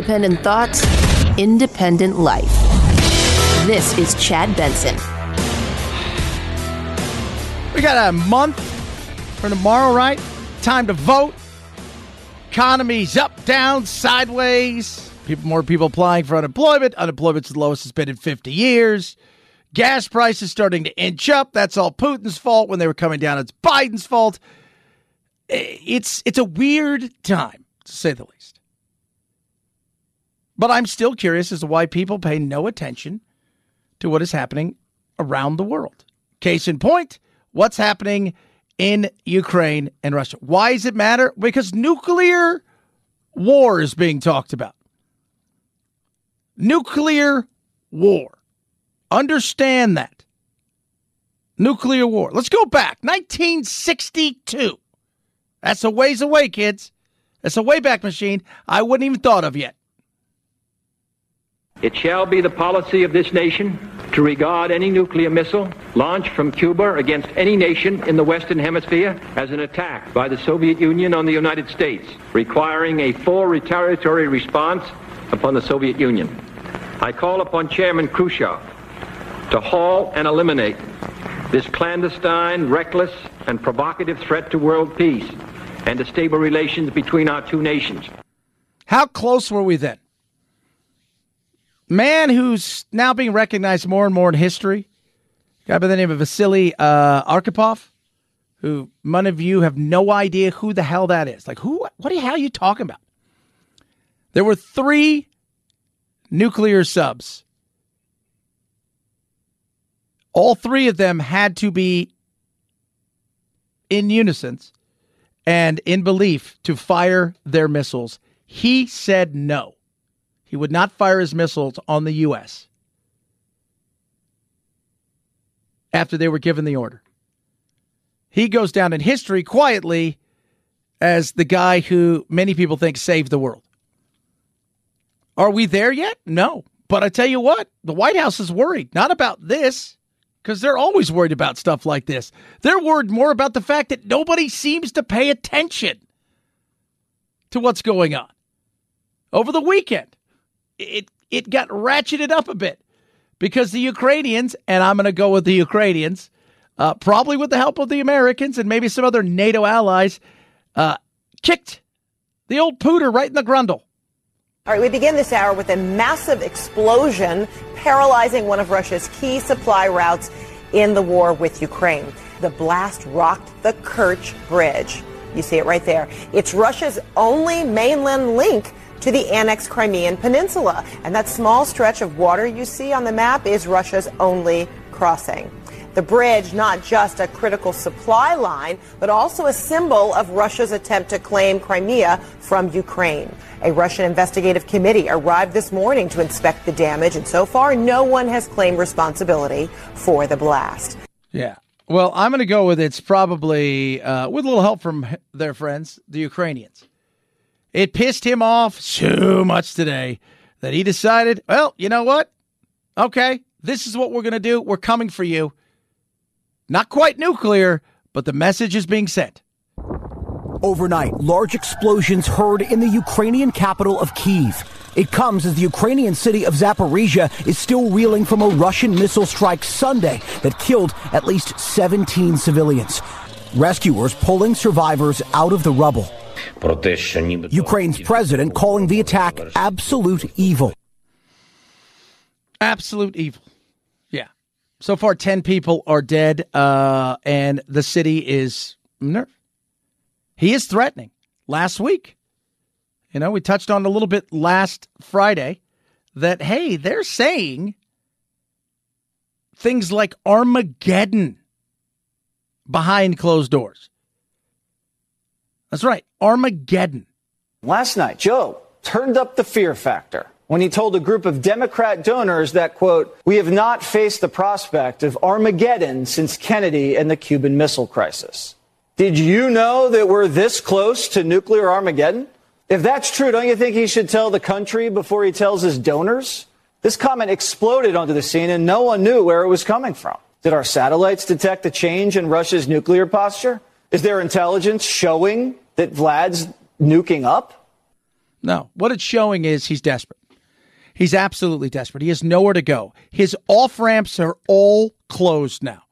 independent thoughts, independent life. This is Chad Benson. We got a month from tomorrow, right? Time to vote. Economy's up, down, sideways. More people applying for unemployment. Unemployment's the lowest it's been in 50 years. Gas prices starting to inch up. That's all Putin's fault. When they were coming down, it's Biden's fault. It's a weird time, to say the least. But I'm still curious as to why people pay no attention to what is happening around the world. Case in point, what's happening in Ukraine and Russia. Why does it matter? Because nuclear war is being talked about. Nuclear war. Understand that. Nuclear war. Let's go back. 1962. That's a ways away, kids. That's a Wayback Machine I wouldn't even thought of yet. It shall be the policy of this nation to regard any nuclear missile launched from Cuba against any nation in the Western Hemisphere as an attack by the Soviet Union on the United States, requiring a full retaliatory response upon the Soviet Union. I call upon Chairman Khrushchev to halt and eliminate this clandestine, reckless, and provocative threat to world peace and to stable relations between our two nations. How close were we then? Man who's now being recognized more and more in history, a guy by the name of Vasily Arkhipov, who none of you have no idea who the hell that is. Like, who? What the hell are you talking about? There were 3 nuclear subs. All 3 of them had to be in unison and in belief to fire their missiles. He said no. He would not fire his missiles on the U.S. after they were given the order. He goes down in history quietly as the guy who many people think saved the world. Are we there yet? No. But I tell you what, the White House is worried. Not about this, because they're always worried about stuff like this. They're worried more about the fact that nobody seems to pay attention to what's going on. Over the weekend, it got ratcheted up a bit because the Ukrainians, and I'm going to go with the Ukrainians, probably with the help of the Americans and maybe some other NATO allies, kicked the old pooter right in the grundle. All right, we begin this hour with a massive explosion paralyzing one of Russia's key supply routes in the war with Ukraine. The blast rocked the Kerch Bridge. You see it right there. It's Russia's only mainland link to the annexed Crimean Peninsula. And that small stretch of water you see on the map is Russia's only crossing. The bridge, not just a critical supply line, but also a symbol of Russia's attempt to claim Crimea from Ukraine. A Russian investigative committee arrived this morning to inspect the damage, and so far, no one has claimed responsibility for the blast. Yeah. Well, I'm going to go with it's probably, with a little help from their friends, the Ukrainians. It pissed him off so much today that he decided, well, you know what? Okay, this is what we're going to do. We're coming for you. Not quite nuclear, but the message is being sent. Overnight, large explosions heard in the Ukrainian capital of Kyiv. It comes as the Ukrainian city of Zaporizhzhia is still reeling from a Russian missile strike Sunday that killed at least 17 civilians. Rescuers pulling survivors out of the rubble. Ukraine's president calling the attack absolute evil. Absolute evil. So far, 10 people are dead, and the city is nervous. He is threatening. Last week, you know, we touched on a little bit last Friday that, hey, they're saying things like Armageddon behind closed doors. That's right, Armageddon. Last night, Joe turned up the fear factor when he told a group of Democrat donors that, quote, we have not faced the prospect of Armageddon since Kennedy and the Cuban Missile Crisis. Did you know that we're this close to nuclear Armageddon? If that's true, don't you think he should tell the country before he tells his donors? This comment exploded onto the scene and no one knew where it was coming from. Did our satellites detect a change in Russia's nuclear posture? Is their intelligence showing that Vlad's nuking up? No. What it's showing is he's desperate. He's absolutely desperate. He has nowhere to go. His off-ramps are all closed now.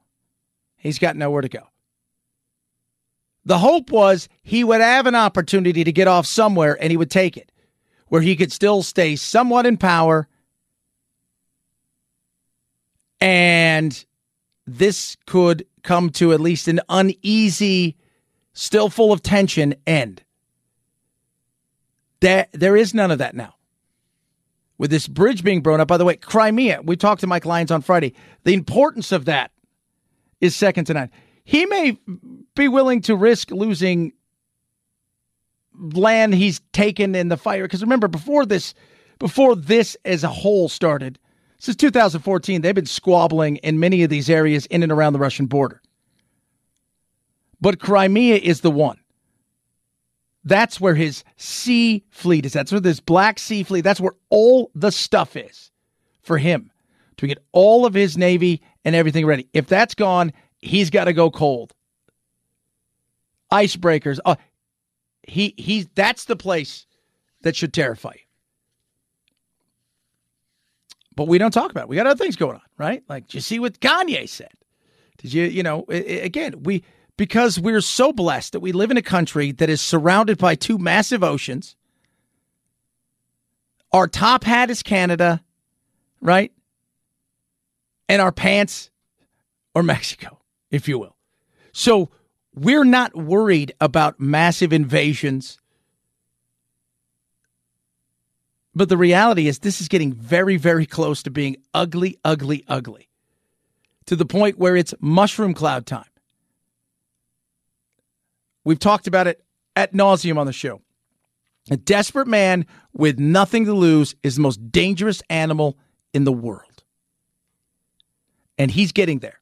He's got nowhere to go. The hope was he would have an opportunity to get off somewhere, and he would take it, where he could still stay somewhat in power. And this could come to at least an uneasy, still full of tension end. There is none of that now. With this bridge being blown up, by the way, Crimea, we talked to Mike Lyons on Friday. The importance of that is second to none. He may be willing to risk losing land he's taken in the fire. Because remember, before this as a whole started, since 2014, they've been squabbling in many of these areas in and around the Russian border. But Crimea is the one. That's where his sea fleet is. That's where this Black Sea fleet, that's where all the stuff is for him to get all of his Navy and everything ready. If that's gone, he's got to go cold. Icebreakers. That's the place that should terrify you. But we don't talk about it. We got other things going on, right? Like, did you see what Kanye said? Did you know, again, because we're so blessed that we live in a country that is surrounded by two massive oceans. Our top hat is Canada, right? And our pants are Mexico, if you will. So we're not worried about massive invasions. But the reality is this is getting very, very close to being ugly, ugly, ugly. To the point where it's mushroom cloud time. We've talked about it ad nauseum on the show. A desperate man with nothing to lose is the most dangerous animal in the world. And he's getting there.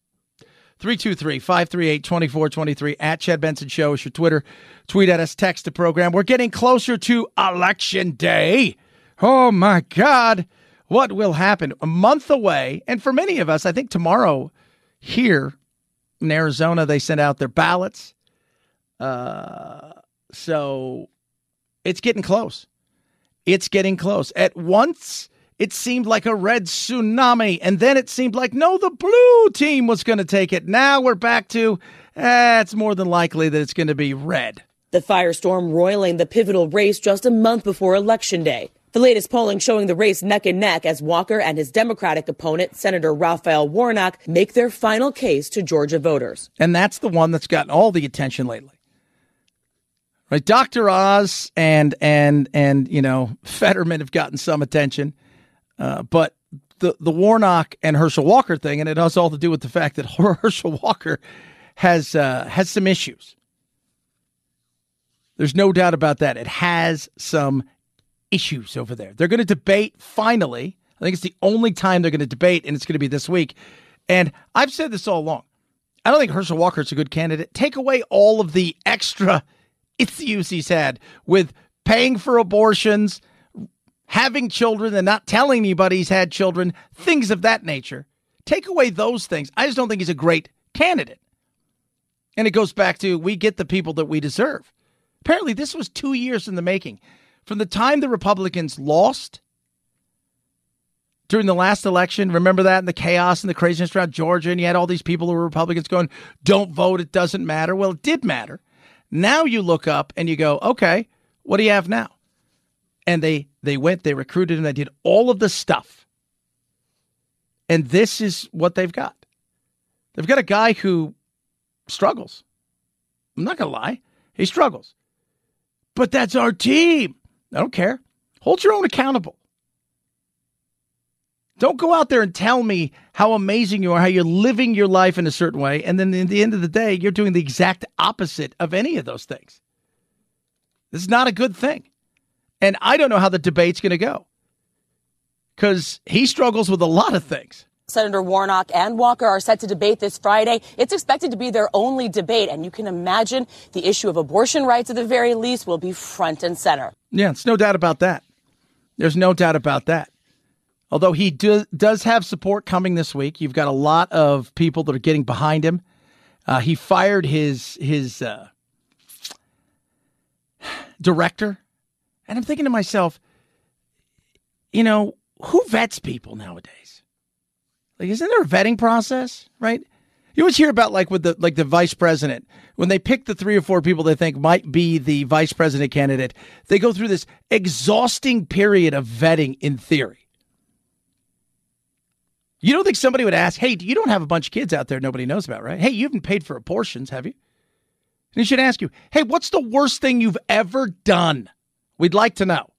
323-538-2423 at Chad Benson Show is your Twitter. Tweet at us, text the program. We're getting closer to Election Day. Oh, my God. What will happen? A month away. And for many of us, I think tomorrow here in Arizona, they send out their ballots. So it's getting close. It's getting close. At once, it seemed like a red tsunami. And then it seemed like, no, the blue team was going to take it. Now we're back to, it's more than likely that it's going to be red. The firestorm roiling the pivotal race just a month before Election Day. The latest polling showing the race neck and neck as Walker and his Democratic opponent, Senator Raphael Warnock, make their final case to Georgia voters. And that's the one that's gotten all the attention lately. Right, Dr. Oz and you know, Fetterman have gotten some attention, but the Warnock and Herschel Walker thing, and it has all to do with the fact that Herschel Walker has some issues. There's no doubt about that. It has some issues over there. They're going to debate finally. I think it's the only time they're going to debate, and it's going to be this week. And I've said this all along. I don't think Herschel Walker is a good candidate. Take away all of the extra issues he's had with paying for abortions, having children and not telling anybody he's had children, things of that nature. Take away those things. I just don't think he's a great candidate. And it goes back to we get the people that we deserve. Apparently, this was 2 years in the making. From the time the Republicans lost during the last election, remember that, and the chaos and the craziness around Georgia, and you had all these people who were Republicans going, don't vote, it doesn't matter. Well, it did matter. Now you look up and you go, okay, what do you have now? And they went, they recruited, and they did all of the stuff. And this is what they've got. They've got a guy who struggles. I'm not going to lie. He struggles. But that's our team. I don't care. Hold your own accountable. Don't go out there and tell me how amazing you are, how you're living your life in a certain way, and then at the end of the day, you're doing the exact opposite of any of those things. This is not a good thing. And I don't know how the debate's going to go because he struggles with a lot of things. Senator Warnock and Walker are set to debate this Friday. It's expected to be their only debate, and you can imagine the issue of abortion rights, at the very least, will be front and center. Yeah, it's no doubt about that. There's no doubt about that. Although he does have support coming this week. You've got a lot of people that are getting behind him. He fired his director And I'm thinking to myself, you know, who vets people nowadays? Like, isn't there a vetting process, right? You always hear about, like, with the vice president, when they pick the 3 or 4 people they think might be the vice president candidate, they go through this exhausting period of vetting in theory. You don't think somebody would ask, hey, you don't have a bunch of kids out there nobody knows about, right? Hey, you haven't paid for abortions, have you? And they should ask you, hey, what's the worst thing you've ever done? We'd like to know.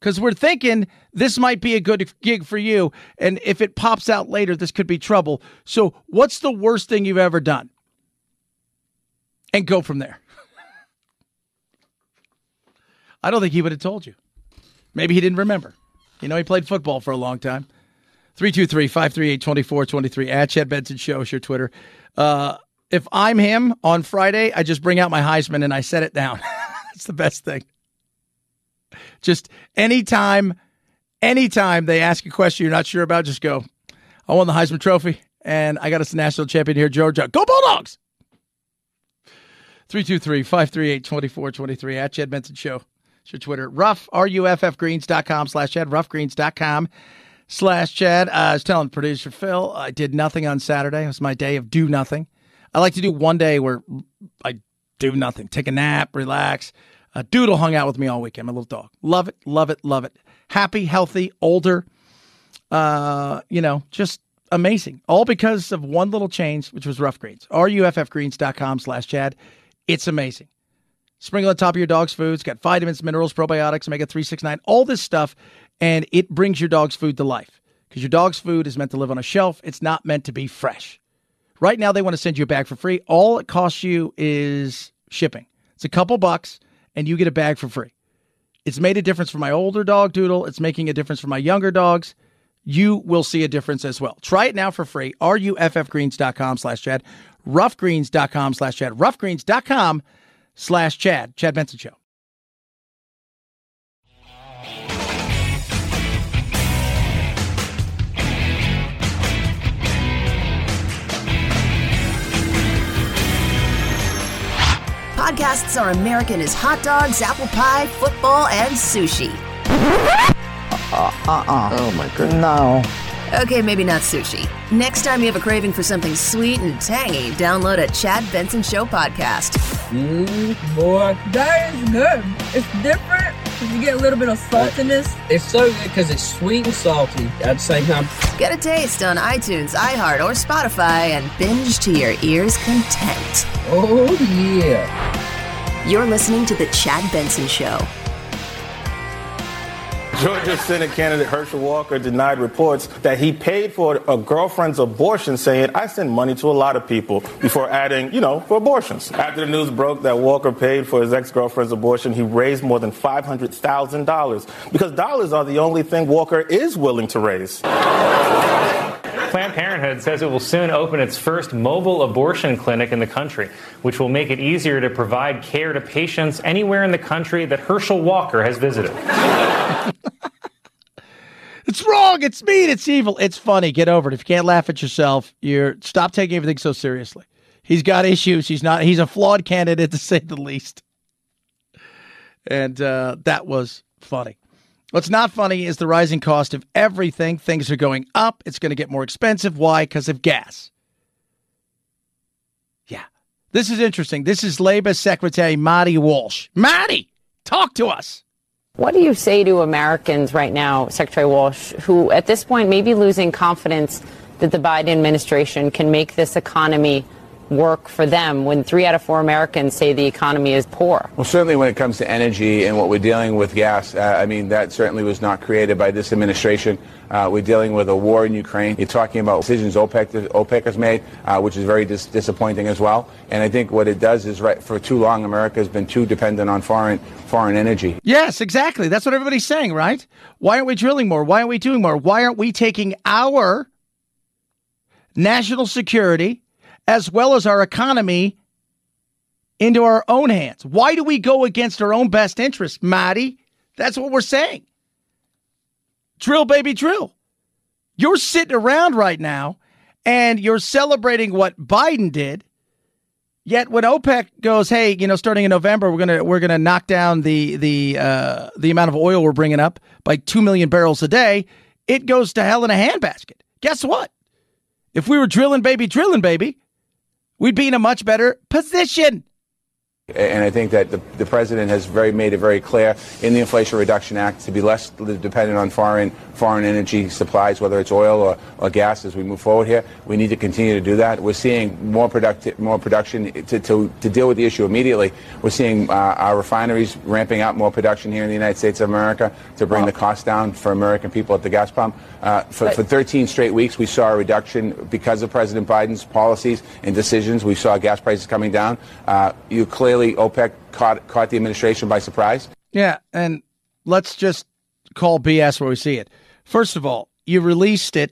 Because we're thinking this might be a good gig for you, and if it pops out later, this could be trouble. So what's the worst thing you've ever done? And go from there. I don't think he would have told you. Maybe he didn't remember. You know, he played football for a long time. 323-538-2423 at Chad Benson Show is your Twitter. If I'm him on Friday, I just bring out my Heisman and I set it down. That's the best thing. Just anytime they ask a question you're not sure about, just go, I won the Heisman Trophy, and I got us the national champion here, Georgia. Go Bulldogs! 323-538-2423 at Chad Benson Show. It's your Twitter. Ruff, ruffgreens.com/Chad, ruffgreens.com/Chad. I was telling producer Phil, I did nothing on Saturday. It was my day of do nothing. I like to do one day where I do nothing. Take a nap, relax. Doodle hung out with me all weekend, my little dog. Love it, love it, love it. Happy, healthy, older. You know, just amazing. All because of one little change, which was Ruff Greens. ruffgreens.com/Chad. It's amazing. Sprinkle on top of your dog's food. It's got vitamins, minerals, probiotics, omega-3, 6, 9, all this stuff. And it brings your dog's food to life. Because your dog's food is meant to live on a shelf. It's not meant to be fresh. Right now, they want to send you a bag for free. All it costs you is shipping. It's a couple bucks. And you get a bag for free. It's made a difference for my older dog, Doodle. It's making a difference for my younger dogs. You will see a difference as well. Try it now for free. ruffgreens.com/Chad. ruffgreens.com/Chad. ruffgreens.com/Chad. Chad Benson Show. Podcasts are American as hot dogs, apple pie, football, and sushi. Oh, my goodness. No. Okay, maybe not sushi. Next time you have a craving for something sweet and tangy, download a Chad Benson Show podcast. Boy. That is good. It's different. You get a little bit of saltiness. It's so good because it's sweet and salty at the same time. Get a taste on iTunes, iHeart, or Spotify and binge to your ears' content. Oh, yeah. You're listening to The Chad Benson Show. Georgia Senate candidate Herschel Walker denied reports that he paid for a girlfriend's abortion, saying, I send money to a lot of people, before adding, you know, for abortions. After the news broke that Walker paid for his ex-girlfriend's abortion, he raised more than $500,000, because dollars are the only thing Walker is willing to raise. Planned Parenthood says it will soon open its first mobile abortion clinic in the country, which will make it easier to provide care to patients anywhere in the country that Herschel Walker has visited. It's wrong. It's mean. It's evil. It's funny. Get over it. If you can't laugh at yourself, stop taking everything so seriously. He's got issues. He's a flawed candidate, to say the least. And that was funny. What's not funny is the rising cost of everything. Things are going up. It's going to get more expensive. Why? Because of gas. Yeah. This is interesting. This is Labor Secretary Marty Walsh. Marty, talk to us. What do you say to Americans right now, Secretary Walsh, who at this point may be losing confidence that the Biden administration can make this economy work for them when 3 out of 4 Americans say the economy is poor? Well, certainly when it comes to energy and what we're dealing with, gas, I mean, that certainly was not created by this administration. We're dealing with a war in Ukraine. You're talking about decisions OPEC has made, which is very disappointing as well. And I think what it does is, right, for too long, America has been too dependent on foreign energy. Yes, exactly. That's what everybody's saying, right? Why aren't we drilling more? Why aren't we doing more? Why aren't we taking our national security as well as our economy into our own hands? Why do we go against our own best interests, Marty? That's what we're saying. Drill, baby, drill. You're sitting around right now, and you're celebrating what Biden did, Yet when OPEC goes, hey, you know, starting in November, we're gonna knock down the amount of oil we're bringing up by 2 million barrels a day, it goes to hell in a handbasket. Guess what? If we were drilling, baby, we'd be in a much better position. And I think that the president has made it very clear in the Inflation Reduction Act to be less dependent on foreign energy supplies, whether it's oil or gas, as we move forward here. We need to continue to do that. We're seeing more production to deal with the issue immediately. We're seeing our refineries ramping up more production here in the United States of America to bring the cost down for American people at the gas pump. For 13 straight weeks, we saw a reduction because of President Biden's policies and decisions. We saw gas prices coming down. You clearly OPEC caught the administration by surprise. Yeah, and let's just call BS where we see it. First of all, you released it,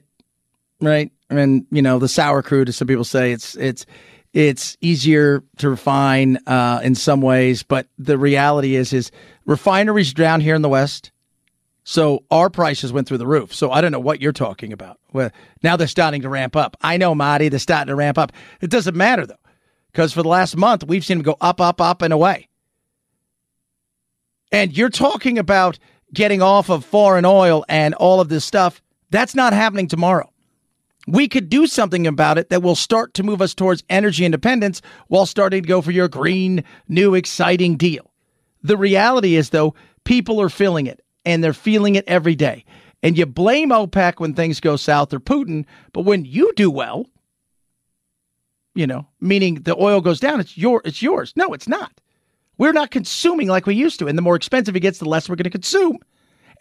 right? And you know the sour crude, as some people say, it's easier to refine in some ways, but the reality is refineries down here in the West, so our prices went through the roof. So I don't know what you're talking about. Well, now they're starting to ramp up. I know, Marty, they're starting to ramp up. It doesn't matter though. Because for the last month, we've seen them go up, up, up, and away. And you're talking about getting off of foreign oil and all of this stuff. That's not happening tomorrow. We could do something about it that will start to move us towards energy independence while starting to go for your green, new, exciting deal. The reality is, though, people are feeling it, and they're feeling it every day. And you blame OPEC when things go south or Putin, but when you do well, you know, meaning the oil goes down, it's yours. No, it's not. We're not consuming like we used to. And the more expensive it gets, the less we're going to consume.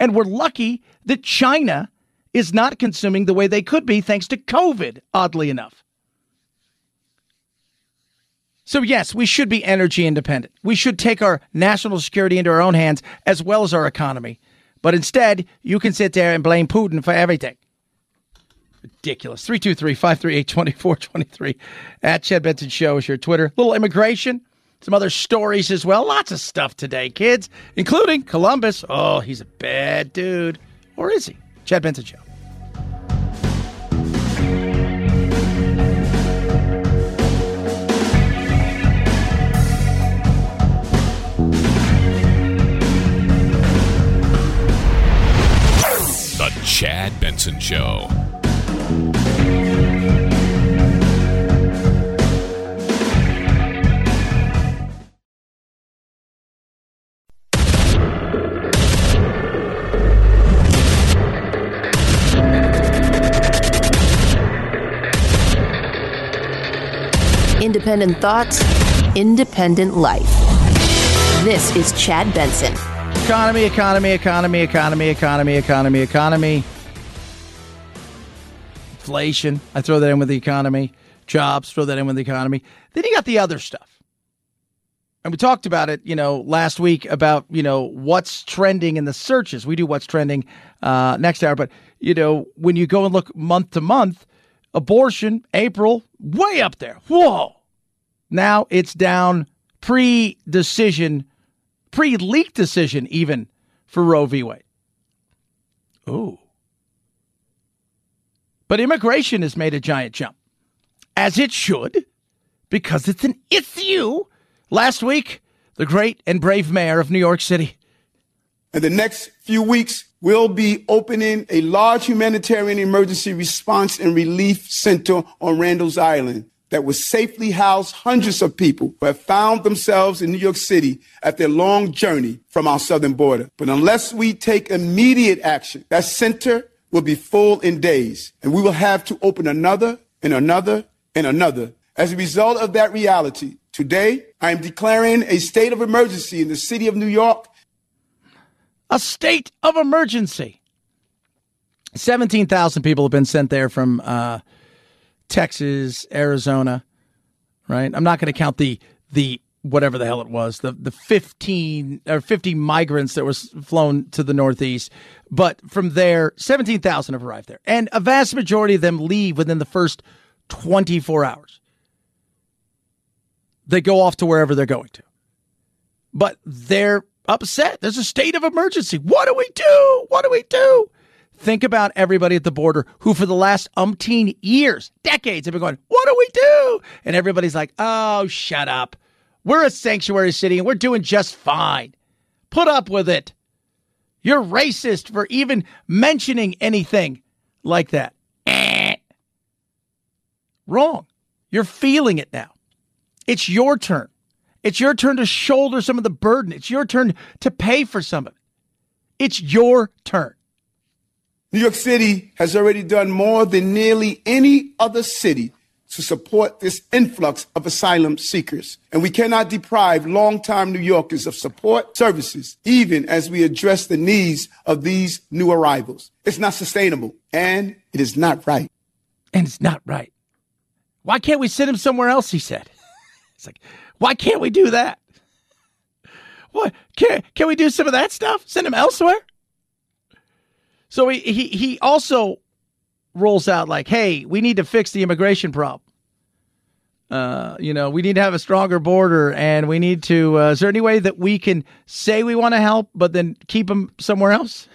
And we're lucky that China is not consuming the way they could be thanks to COVID, oddly enough. So, yes, we should be energy independent. We should take our national security into our own hands as well as our economy. But instead, you can sit there and blame Putin for everything. Ridiculous. 323-538-2423 at Chad Benson Show is your Twitter. Little immigration, some other stories as well. Lots of stuff today, kids, including Columbus. Oh, he's a bad dude. Or is he? Chad Benson Show. The Chad Benson Show. Independent thoughts, independent life. This is Chad Benson. Economy. Inflation. I throw that in with the economy. Jobs, throw that in with the economy. Then you got the other stuff. And we talked about it, you know, last week about, you know, what's trending in the searches. We do what's trending next hour. But, you know, when you go and look month to month, abortion, April, way up there. Whoa. Now it's down pre-decision, pre-leak decision even for Roe v. Wade. Ooh. But immigration has made a giant jump, as it should, because it's an issue. Last week, the great and brave mayor of New York City. In the next few weeks, we'll be opening a large humanitarian emergency response and relief center on Randall's Island that will safely house hundreds of people who have found themselves in New York City after a long journey from our southern border. But unless we take immediate action, that center will be full in days, and we will have to open another and another and another. As a result of that reality, today I am declaring a state of emergency in the city of New York. A state of emergency. 17,000 people have been sent there from Texas, Arizona, right? I'm not going to count the whatever the hell it was, the 15 or 50 migrants that were flown to the Northeast. But from there, 17,000 have arrived there. And a vast majority of them leave within the first 24 hours. They go off to wherever they're going to. But they're upset. There's a state of emergency. What do we do? Think about everybody at the border who for the last umpteen years, decades, have been going, what do we do? And everybody's like, oh, shut up. We're a sanctuary city and we're doing just fine. Put up with it. You're racist for even mentioning anything like that. Wrong. You're feeling it now. It's your turn. It's your turn to shoulder some of the burden. It's your turn to pay for some of it. It's your turn. New York City has already done more than nearly any other city to support this influx of asylum seekers. And we cannot deprive longtime New Yorkers of support services, even as we address the needs of these new arrivals. It's not sustainable, and it is not right. And it's not right. Why can't we send him somewhere else, he said. It's like, why can't we do that? What? Can we do some of that stuff? Send him elsewhere? So he also rolls out like, hey, we need to fix the immigration problem. We need to have a stronger border, and we need to, is there any way that we can say we want to help, but then keep them somewhere else?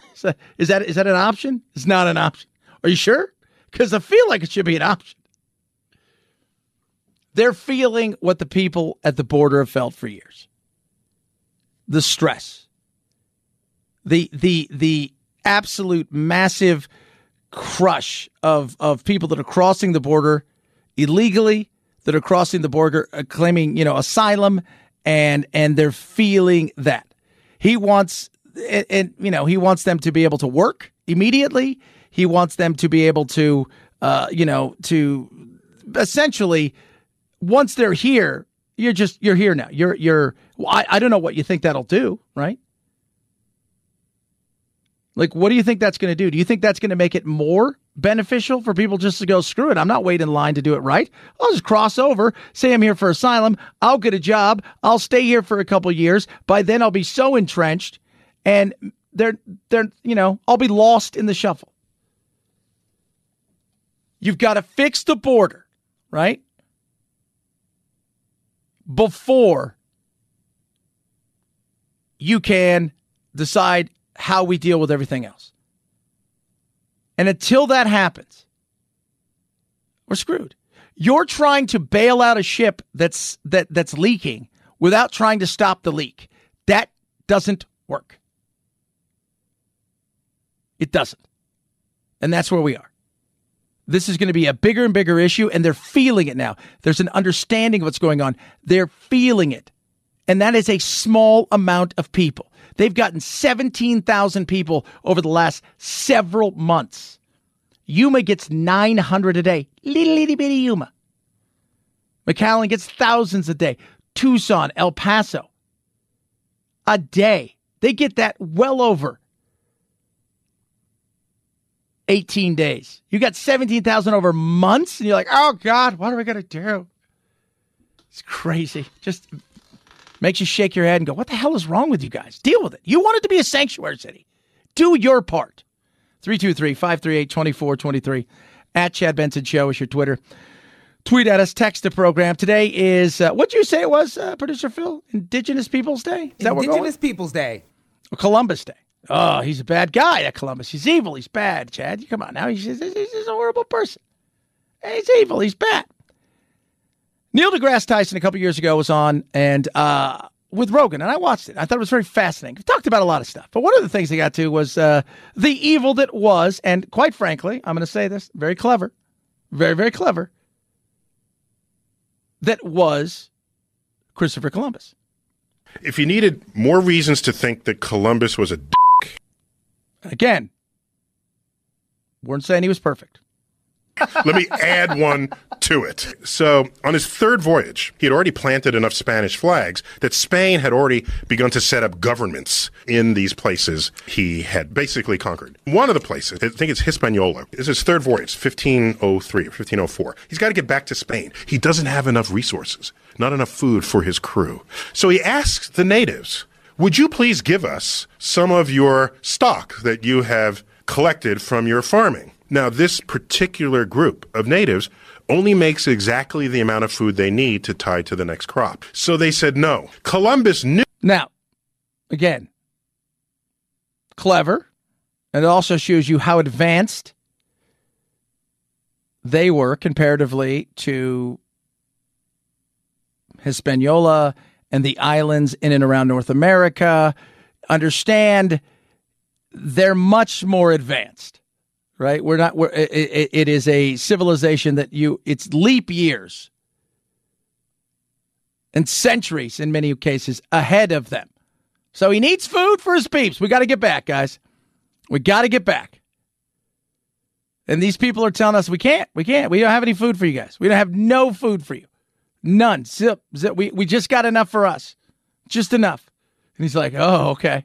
Is that an option? It's not an option. Are you sure? Because I feel like it should be an option. They're feeling what the people at the border have felt for years. The stress, the absolute massive crush of people that are crossing the border illegally, that are crossing the border claiming, asylum, and they're feeling that. He wants, he wants them to be able to work immediately. He wants them to be able to, to essentially, once they're here, you're here now. I don't know what you think that'll do, right? Like, what do you think that's going to do? Do you think that's going to make it more beneficial for people just to go, screw it, I'm not waiting in line to do it right. I'll just cross over, say I'm here for asylum, I'll get a job, I'll stay here for a couple years. By then I'll be so entrenched and they're I'll be lost in the shuffle. You've got to fix the border, right? Before you can decide how we deal with everything else. And until that happens, we're screwed. You're trying to bail out a ship that's leaking without trying to stop the leak. That doesn't work. It doesn't. And that's where we are. This is going to be a bigger and bigger issue, and they're feeling it now. There's an understanding of what's going on. They're feeling it. And that is a small amount of people. They've gotten 17,000 people over the last several months. Yuma gets 900 a day. Little itty bitty Yuma. McAllen gets thousands a day. Tucson, El Paso. A day. They get that well over 18 days. You got 17,000 over months, and you're like, oh, God, what are we going to do? It's crazy. Just makes you shake your head and go, what the hell is wrong with you guys? Deal with it. You want it to be a sanctuary city. Do your part. 323-538-2423. At Chad Benson Show is your Twitter. Tweet at us. Text the program. Today is, what'd you say it was, Producer Phil? Indigenous Peoples Day? Is that what we're going? Indigenous Peoples Day. Or Columbus Day. Oh, he's a bad guy, that Columbus. He's evil. He's bad, Chad. Come on now. He's a horrible person. He's evil. He's bad. Neil deGrasse Tyson a couple years ago was on and with Rogan, and I watched it. I thought it was very fascinating. We talked about a lot of stuff, but one of the things they got to was the evil that was, and quite frankly, I'm going to say this, very clever, very, very clever, that was Christopher Columbus. If you needed more reasons to think that Columbus was a d***, again, weren't saying he was perfect. Let me add one to it. So on his third voyage, he had already planted enough Spanish flags that Spain had already begun to set up governments in these places he had basically conquered. One of the places, I think it's Hispaniola, is his third voyage, 1503 or 1504. He's got to get back to Spain. He doesn't have enough resources, not enough food for his crew. So he asks the natives, would you please give us some of your stock that you have collected from your farming? Now, this particular group of natives only makes exactly the amount of food they need to tie to the next crop. So they said no. Columbus knew. Now, again, clever. And it also shows you how advanced they were comparatively to Hispaniola and the islands in and around North America. Understand, they're much more advanced, right? We're not. It is a civilization that it's leap years and centuries in many cases ahead of them. So he needs food for his peeps. We got to get back, guys. We got to get back. And these people are telling us we can't. We don't have any food for you guys. We don't have no food for you. None. Zip. We just got enough for us. Just enough. And he's like, oh, okay.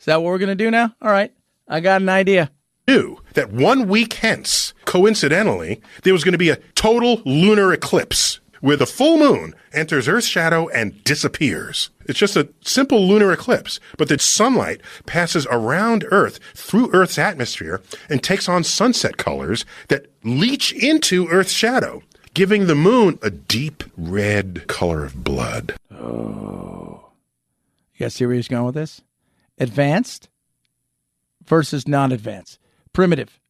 Is that what we're going to do now? All right. I got an idea. Knew that 1 week hence, coincidentally, there was going to be a total lunar eclipse where the full moon enters Earth's shadow and disappears. It's just a simple lunar eclipse, but the sunlight passes around Earth through Earth's atmosphere and takes on sunset colors that leach into Earth's shadow, giving the moon a deep red color of blood. Oh. You guys see where he's going with this? Advanced versus non-advanced. Primitive.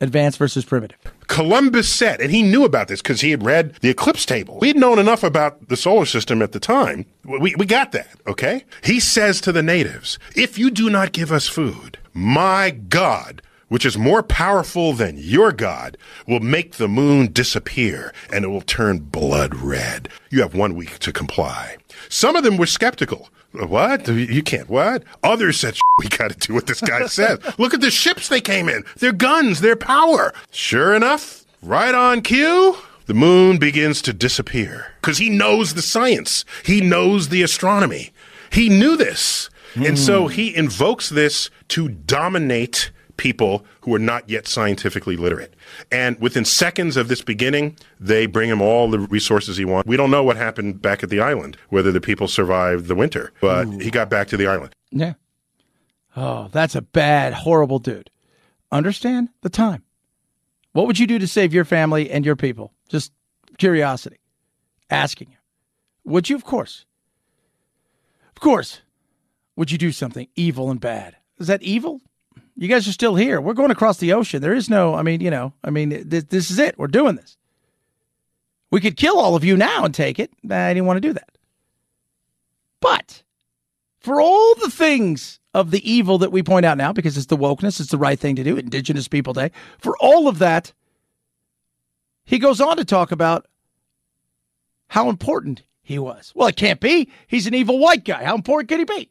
Advanced versus primitive. Columbus said, and he knew about this because he had read the eclipse table. We'd known enough about the solar system at the time. We got that, okay? He says to the natives, if you do not give us food, my God, which is more powerful than your God, will make the moon disappear and it will turn blood red. You have 1 week to comply. Some of them were skeptical. What? You can't. What? Others said, we got to do what this guy says. Look at the ships they came in. Their guns, their power. Sure enough, right on cue, the moon begins to disappear. Because he knows the science. He knows the astronomy. He knew this. Mm. And so he invokes this to dominate people who are not yet scientifically literate. And within seconds of this beginning, they bring him all the resources he wants. We don't know what happened back at the island, whether the people survived the winter, but He got back to the island. Yeah. Oh, that's a bad, horrible dude. Understand the time. What would you do to save your family and your people? Just curiosity. Asking you. Would you, of course. Of course. Would you do something evil and bad? Is that evil? You guys are still here. We're going across the ocean. There is no, this is it. We're doing this. We could kill all of you now and take it. I didn't want to do that. But for all the things of the evil that we point out now, because it's the wokeness, it's the right thing to do, Indigenous People Day, for all of that, he goes on to talk about how important he was. Well, it can't be. He's an evil white guy. How important could he be?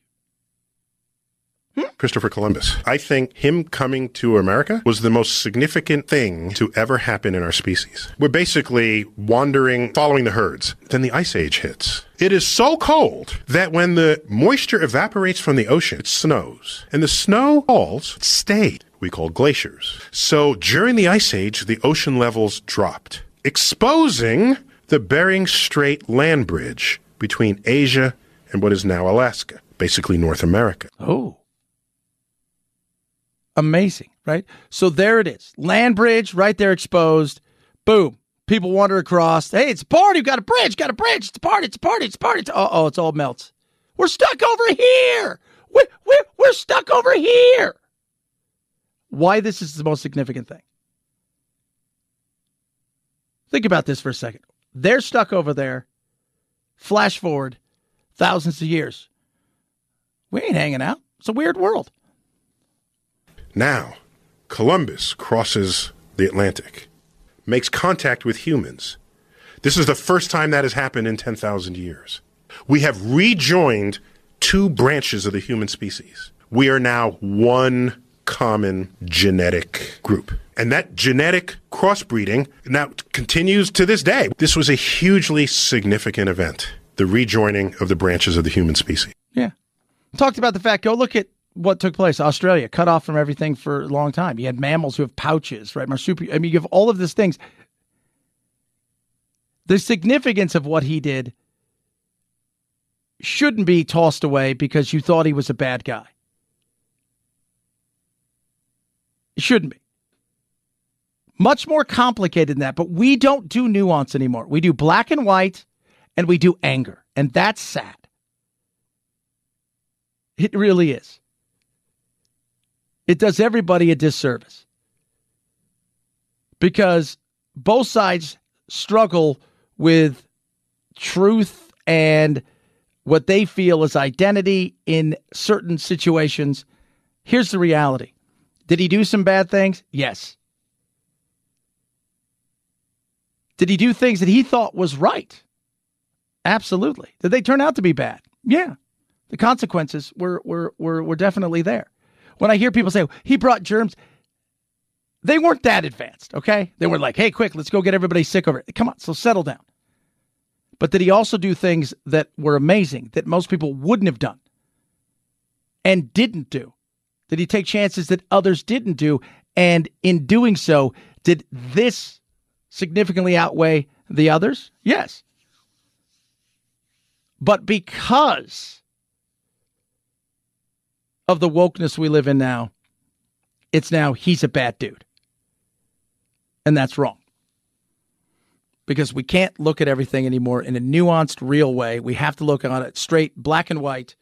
Christopher Columbus. I think him coming to America was the most significant thing to ever happen in our species. We're basically wandering, following the herds. Then the Ice Age hits. It is so cold that when the moisture evaporates from the ocean, it snows. And the snow falls, it stayed. We call glaciers. So during the Ice Age, the ocean levels dropped, exposing the Bering Strait land bridge between Asia and what is now Alaska, basically North America. Oh. Amazing, right? So there it is. Land bridge, right there exposed. Boom. People wander across. Hey, it's a party. We've got a bridge. It's a party. Uh-oh, it all melts. We're stuck over here. We're stuck over here. Why this is the most significant thing. Think about this for a second. They're stuck over there. Flash forward thousands of years. We ain't hanging out. It's a weird world. Now, Columbus crosses the Atlantic, makes contact with humans. This is the first time that has happened in 10,000 years. We have rejoined two branches of the human species. We are now one common genetic group. And that genetic crossbreeding now continues to this day. This was a hugely significant event, the rejoining of the branches of the human species. Yeah. Talked about the fact, go look at what took place. Australia cut off from everything for a long time. You had mammals who have pouches, right? Marsupial. You have all of these things. The significance of what he did shouldn't be tossed away because you thought he was a bad guy. It shouldn't be. Much more complicated than that, but we don't do nuance anymore. We do black and white, and we do anger, and that's sad. It really is. It does everybody a disservice because both sides struggle with truth and what they feel is identity in certain situations. Here's the reality. Did he do some bad things? Yes. Did he do things that he thought was right? Absolutely. Did they turn out to be bad? Yeah. The consequences were definitely there. When I hear people say, he brought germs, they weren't that advanced, okay? They were like, hey, quick, let's go get everybody sick over it. Come on, so settle down. But did he also do things that were amazing, that most people wouldn't have done and didn't do? Did he take chances that others didn't do? And in doing so, did this significantly outweigh the others? Yes. But because of the wokeness we live in now, it's now he's a bad dude. And that's wrong. Because we can't look at everything anymore in a nuanced, real way. We have to look on it straight, black and white,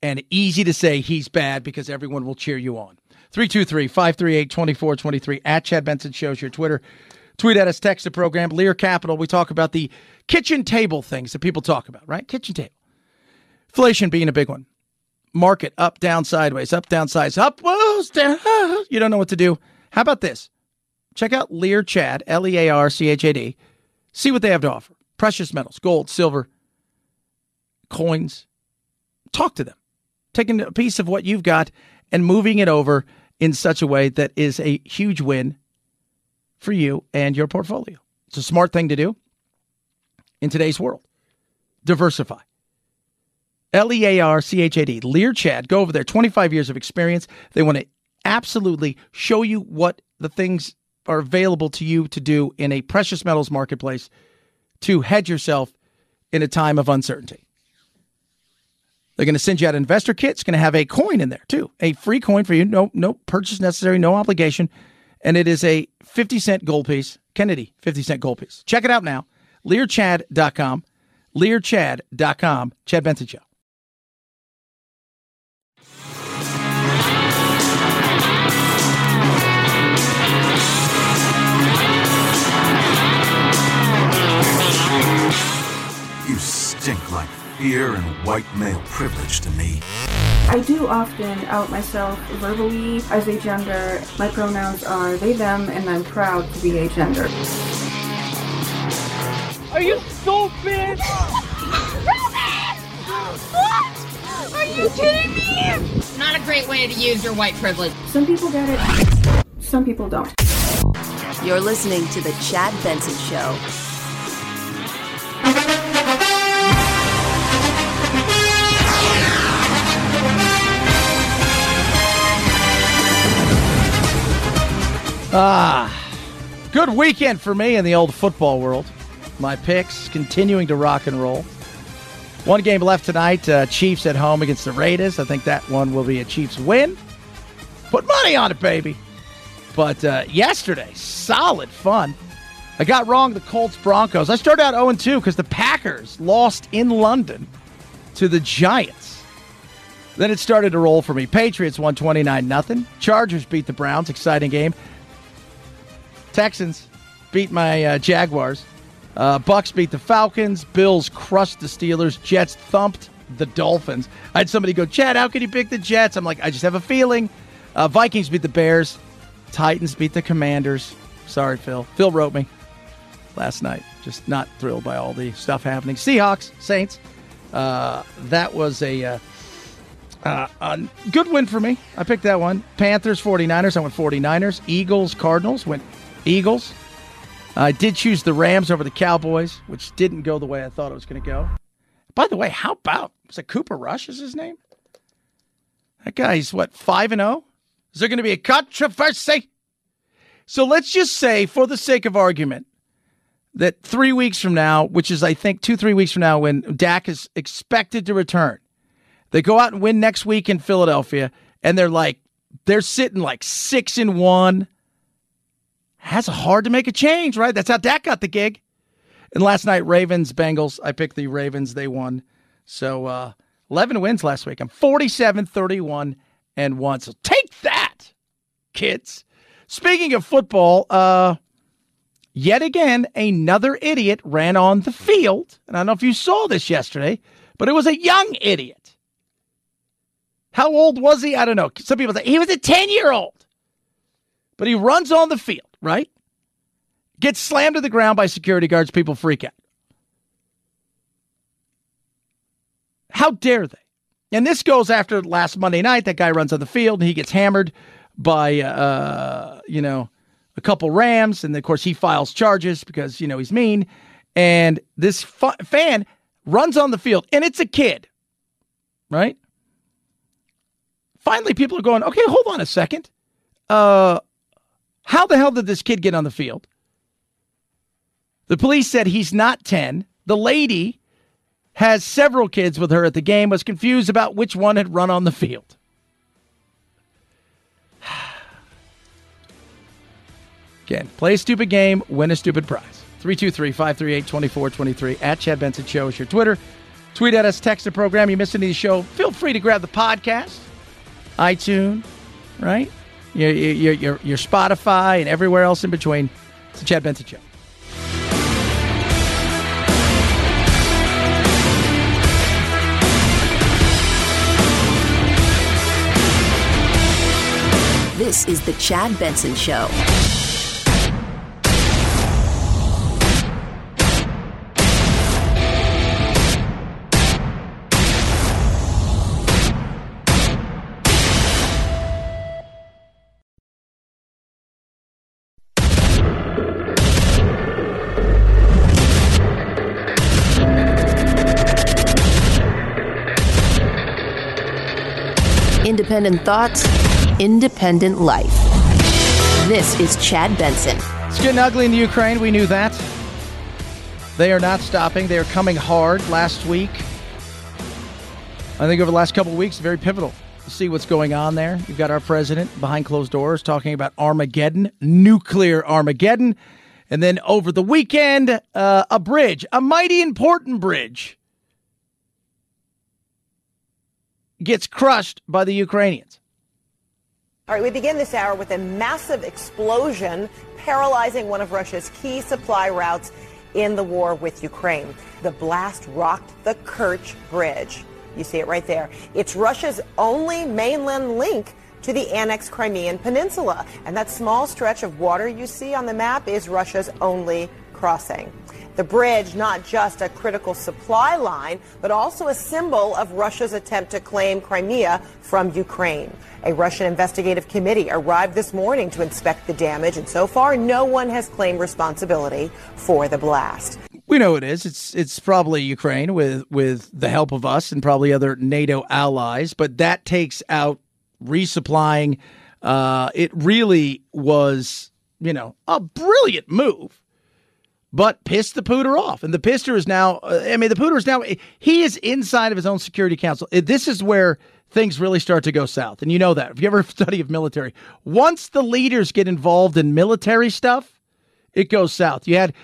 and easy to say he's bad because everyone will cheer you on. 323-538-2423 at Chad Benson Shows your Twitter. Tweet at us, text the program. Lear Capital, we talk about the kitchen table things that people talk about, right? Kitchen table. Inflation being a big one. Market up, down, sideways, up, down, sides, up, down. You don't know what to do. How about this? Check out Lear Chad, Learchad. See what they have to offer. Precious metals, gold, silver, coins. Talk to them. Taking a piece of what you've got and moving it over in such a way that is a huge win for you and your portfolio. It's a smart thing to do in today's world. Diversify. Learchad, Lear Chad. Go over there. 25 years of experience. They want to absolutely show you what the things are available to you to do in a precious metals marketplace to hedge yourself in a time of uncertainty. They're going to send you out an investor kit. It's going to have a coin in there too, a free coin for you. No purchase necessary, no obligation. And it is a 50-cent gold piece, Kennedy 50-cent gold piece. Check it out now, learchad.com, learchad.com, Chad Benson Show. You stink like fear and white male privilege to me. I do often out myself verbally as a gender. My pronouns are they, them, and I'm proud to be a gender. Are you stupid? What? Are you kidding me? It's not a great way to use your white privilege. Some people get it, some people don't. You're listening to The Chad Benson Show. Good weekend for me in the old football world. My picks continuing to rock and roll. One game left tonight, Chiefs at home against the Raiders. I think that one will be a Chiefs win. Put money on it, baby. But yesterday, solid fun. I got wrong the Colts-Broncos. I started out 0-2 because the Packers lost in London to the Giants. Then it started to roll for me. Patriots won 29-0. Chargers beat the Browns. Exciting game. Texans beat my Jaguars. Bucks beat the Falcons. Bills crushed the Steelers. Jets thumped the Dolphins. I had somebody go, Chad, how can you pick the Jets? I'm like, I just have a feeling. Vikings beat the Bears. Titans beat the Commanders. Sorry, Phil. Phil wrote me last night. Just not thrilled by all the stuff happening. Seahawks, Saints. That was a good win for me. I picked that one. Panthers, 49ers. I went 49ers. Eagles, Cardinals. Went Eagles. I did choose the Rams over the Cowboys, which didn't go the way I thought it was going to go. By the way, how about, was it Cooper Rush is his name? That guy's, what, 5-0? Is there going to be a controversy? So let's just say, for the sake of argument, that 3 weeks from now, which is, I think, 2-3 weeks from now when Dak is expected to return, they go out and win next week in Philadelphia, and they're sitting like 6-1. That's hard to make a change, right? That's how Dak got the gig. And last night, Ravens, Bengals. I picked the Ravens. They won. So 11 wins last week. I'm 47-31-1. So take that, kids. Speaking of football, Yet again, another idiot ran on the field. And I don't know if you saw this yesterday, but it was a young idiot. How old was he? I don't know. Some people say he was a 10-year-old. But he runs on the field, right? Gets slammed to the ground by security guards. People freak out. How dare they? And this goes after last Monday night. That guy runs on the field and he gets hammered by, a couple Rams. And, of course, he files charges because, he's mean. And this fan runs on the field. And it's a kid, right? Finally, people are going, okay, hold on a second. How the hell did this kid get on the field? The police said he's not 10. The lady has several kids with her at the game, was confused about which one had run on the field. Again, play a stupid game, win a stupid prize. 323-538-2423 at Chad Benson Show is your Twitter. Tweet at us, text the program. You missed any of the show, feel free to grab the podcast, iTunes, right? Your Spotify and everywhere else in between. It's the Chad Benson Show. This is the Chad Benson Show. Independent thoughts. Independent life. This is Chad Benson. It's getting ugly in the Ukraine. We knew that. They are not stopping. They are coming hard. Last week, I think over the last couple of weeks, very pivotal to see what's going on there. You've got our president behind closed doors talking about Armageddon, nuclear Armageddon. And then over the weekend, a bridge, a mighty important bridge, gets crushed by the Ukrainians. All right, we begin this hour with a massive explosion paralyzing one of Russia's key supply routes in the war with Ukraine. The blast rocked the Kerch Bridge. You see it right there. It's Russia's only mainland link to the annexed Crimean Peninsula. And that small stretch of water you see on the map is Russia's only crossing. The bridge, not just a critical supply line, but also a symbol of Russia's attempt to claim Crimea from Ukraine. A Russian investigative committee arrived this morning to inspect the damage, and so far, no one has claimed responsibility for the blast. We know it is. It's probably Ukraine with the help of us and probably other NATO allies, but that takes out resupplying. It really was, a brilliant move. But pissed the Pooter off. And the Pooter is now, the Pooter is now, he is inside of his own Security Council. This is where things really start to go south. And you know that. If you ever study of military, once the leaders get involved in military stuff, it goes south. You had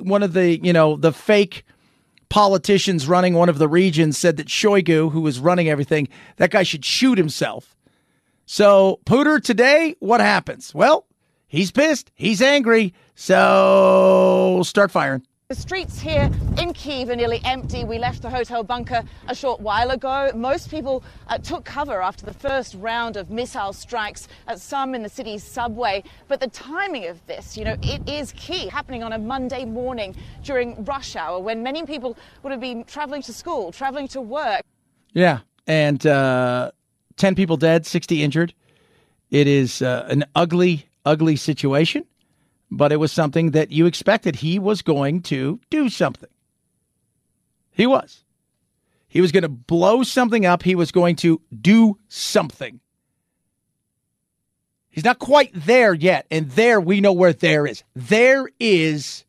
one of the, the fake politicians running one of the regions said that Shoigu, who was running everything, that guy should shoot himself. So Pooter today, what happens? Well, he's pissed. He's angry. So start firing. The streets here in Kyiv are nearly empty. We left the hotel bunker a short while ago. Most people took cover after the first round of missile strikes, some in the city's subway. But the timing of this, it is key, happening on a Monday morning during rush hour when many people would have been traveling to school, traveling to work. Yeah. And 10 people dead, 60 injured. It is an ugly situation, but it was something that you expected. He was going to do something. He was going to blow something up. He was going to do something. He's not quite there yet. And there, we know where there is. There is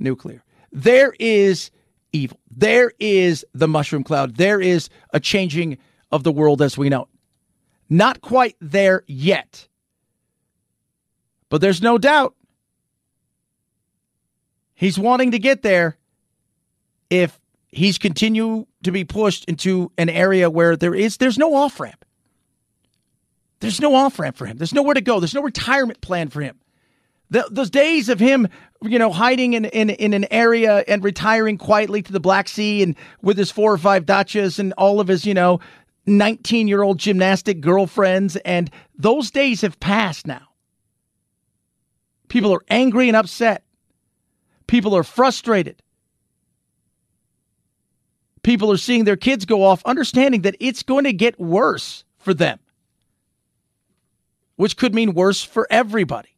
nuclear. There is evil. There is the mushroom cloud. There is a changing of the world as we know it. Not quite there yet. But there's no doubt he's wanting to get there if he's continue to be pushed into an area where there's no off-ramp. There's no off-ramp for him. There's nowhere to go. There's no retirement plan for him. Those days of him, you know, hiding in an area and retiring quietly to the Black Sea and with his 4 or 5 dachas and all of his, you know, 19-year-old gymnastic girlfriends. And those days have passed now. People are angry and upset. People are frustrated. People are seeing their kids go off, understanding that it's going to get worse for them, which could mean worse for everybody.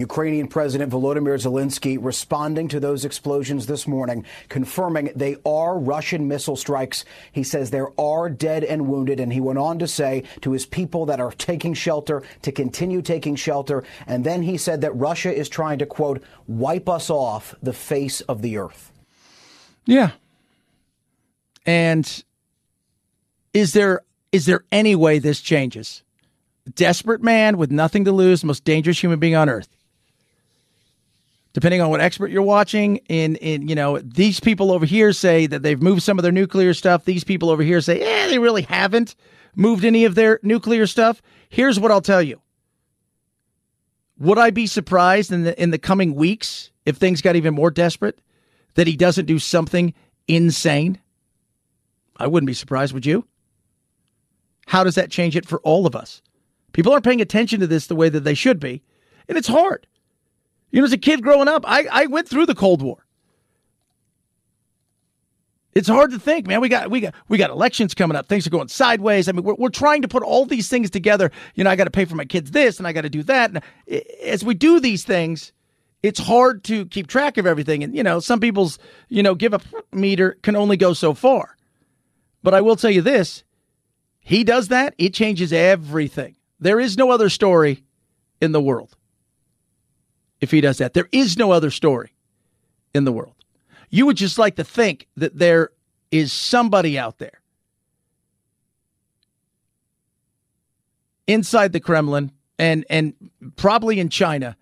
Ukrainian President Volodymyr Zelensky responding to those explosions this morning, confirming they are Russian missile strikes. He says there are dead and wounded, and he went on to say to his people that are taking shelter to continue taking shelter. And then he said that Russia is trying to, quote, wipe us off the face of the earth. Yeah. And is there any way this changes? Desperate man with nothing to lose, most dangerous human being on earth. Depending on what expert you're watching, you know, these people over here say that they've moved some of their nuclear stuff. These people over here say, they really haven't moved any of their nuclear stuff. Here's what I'll tell you. Would I be surprised in the coming weeks if things got even more desperate that he doesn't do something insane? I wouldn't be surprised, would you? How does that change it for all of us? People aren't paying attention to this the way that they should be, and it's hard. You know, as a kid growing up, I went through the Cold War. It's hard to think, man. We got elections coming up. Things are going sideways. I mean, we're trying to put all these things together. You know, I got to pay for my kids this, and I got to do that. And as we do these things, it's hard to keep track of everything. And you know, some people's give up meter can only go so far. But I will tell you this: he does that, it changes everything. There is no other story in the world if he does that. There is no other story in the world. You would just like to think that there is somebody out there inside the Kremlin and probably in China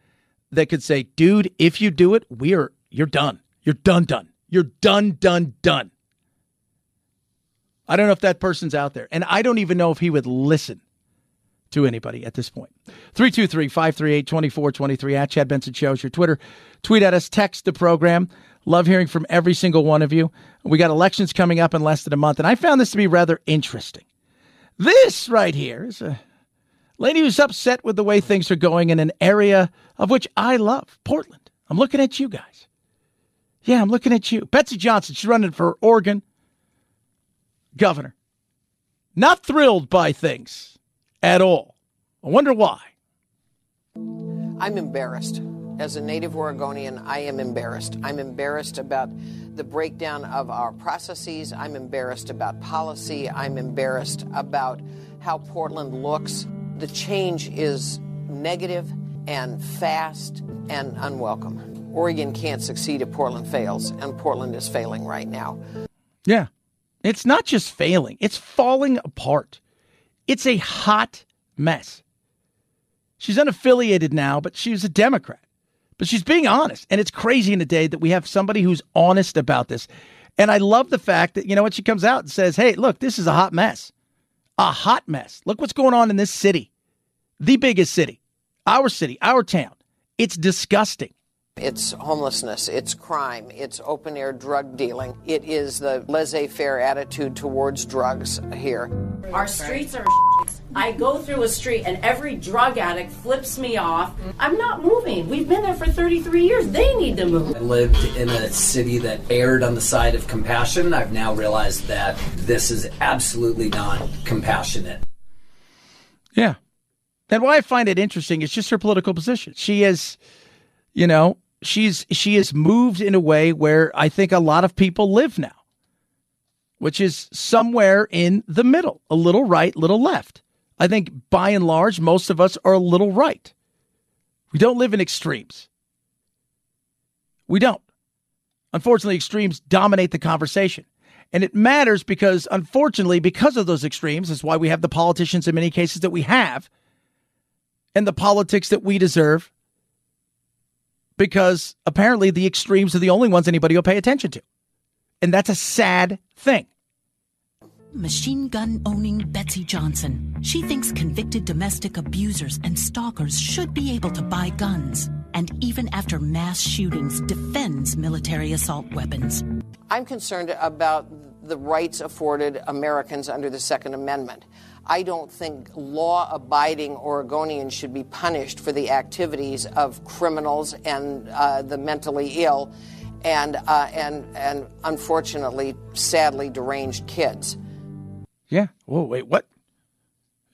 that could say, dude, if you do it, you're done. You're done, done. You're done, done, done. I don't know if that person's out there, and I don't even know if he would listen to anybody at this point. 323-538-2423 at Chad Benson Show is your Twitter. Tweet at us. Text the program. Love hearing from every single one of you. We got elections coming up in less than a month, and I found this to be rather interesting. This right here is a lady who's upset with the way things are going in an area of which I love, Portland. I'm looking at you guys. Yeah, I'm looking at you. Betsy Johnson, she's running for Oregon governor. Not thrilled by things at all. I wonder why. I'm embarrassed. As a native Oregonian, I am embarrassed. I'm embarrassed about the breakdown of our processes. I'm embarrassed about policy. I'm embarrassed about how Portland looks. The change is negative and fast and unwelcome. Oregon can't succeed if Portland fails, and Portland is failing right now. Yeah. It's not just failing. It's falling apart. It's a hot mess. She's unaffiliated now, but she was a Democrat. But she's being honest. And it's crazy in a day that we have somebody who's honest about this. And I love the fact that, you know what, she comes out and says, hey, look, this is a hot mess. A hot mess. Look what's going on in this city. The biggest city, our town. It's disgusting. It's homelessness, it's crime, it's open-air drug dealing. It is the laissez-faire attitude towards drugs here. Our streets are shit. I go through a street and every drug addict flips me off. I'm not moving. We've been there for 33 years. They need to move. I lived in a city that erred on the side of compassion. I've now realized that this is absolutely not compassionate. Yeah. And why I find it interesting is just her political position. She is, you know, she is moved in a way where I think a lot of people live now, which is somewhere in the middle, a little right, little left. I think by and large, most of us are a little right. We don't live in extremes. We don't. Unfortunately, extremes dominate the conversation. And it matters because, unfortunately, because of those extremes is why we have the politicians in many cases that we have and the politics that we deserve, because apparently the extremes are the only ones anybody will pay attention to. And that's a sad thing. Machine gun-owning Betsy Johnson. She thinks convicted domestic abusers and stalkers should be able to buy guns, and even after mass shootings, defends military assault weapons. I'm concerned about the rights afforded Americans under the Second Amendment. I don't think law-abiding Oregonians should be punished for the activities of criminals and the mentally ill and unfortunately, sadly, deranged kids. Yeah. Whoa, wait, what?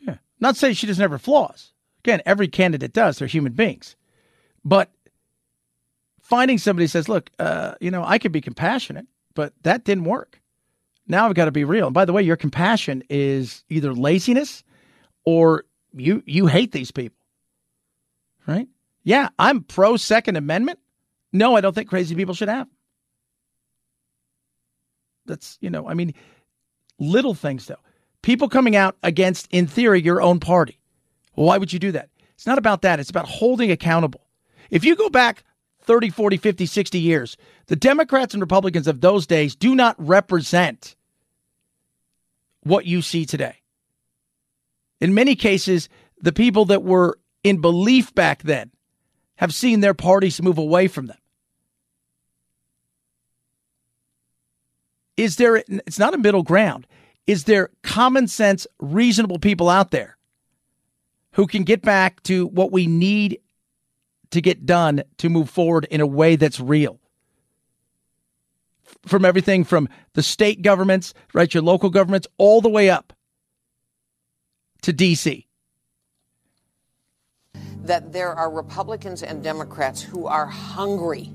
Yeah. Not saying she doesn't ever have flaws. Again, every candidate does. They're human beings. But finding somebody who says, look, I could be compassionate, but that didn't work. Now I've got to be real. And by the way, your compassion is either laziness or you hate these people. Right? Yeah, I'm pro Second Amendment. No, I don't think crazy people should have. That's, little things, though. People coming out against, in theory, your own party. Well, why would you do that? It's not about that. It's about holding accountable. If you go back 30, 40, 50, 60 years, the Democrats and Republicans of those days do not represent what you see today. In many cases, the people that were in belief back then have seen their parties move away from them. It's not a middle ground. Is there common sense, reasonable people out there who can get back to what we need to get done to move forward in a way that's real? From everything from the state governments, right, your local governments, all the way up to D.C. That there are Republicans and Democrats who are hungry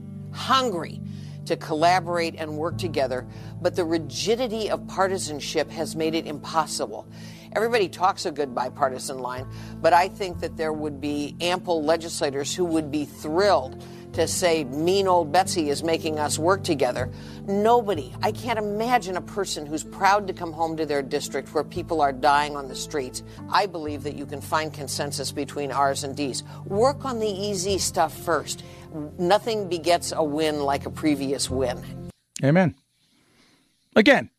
to collaborate and work together, but the rigidity of partisanship has made it impossible. Everybody talks a good bipartisan line, but I think that there would be ample legislators who would be thrilled to say, mean old Betsy is making us work together. Nobody, I can't imagine a person who's proud to come home to their district where people are dying on the streets. I believe that you can find consensus between R's and D's. Work on the easy stuff first. Nothing begets a win like a previous win. Amen. Again,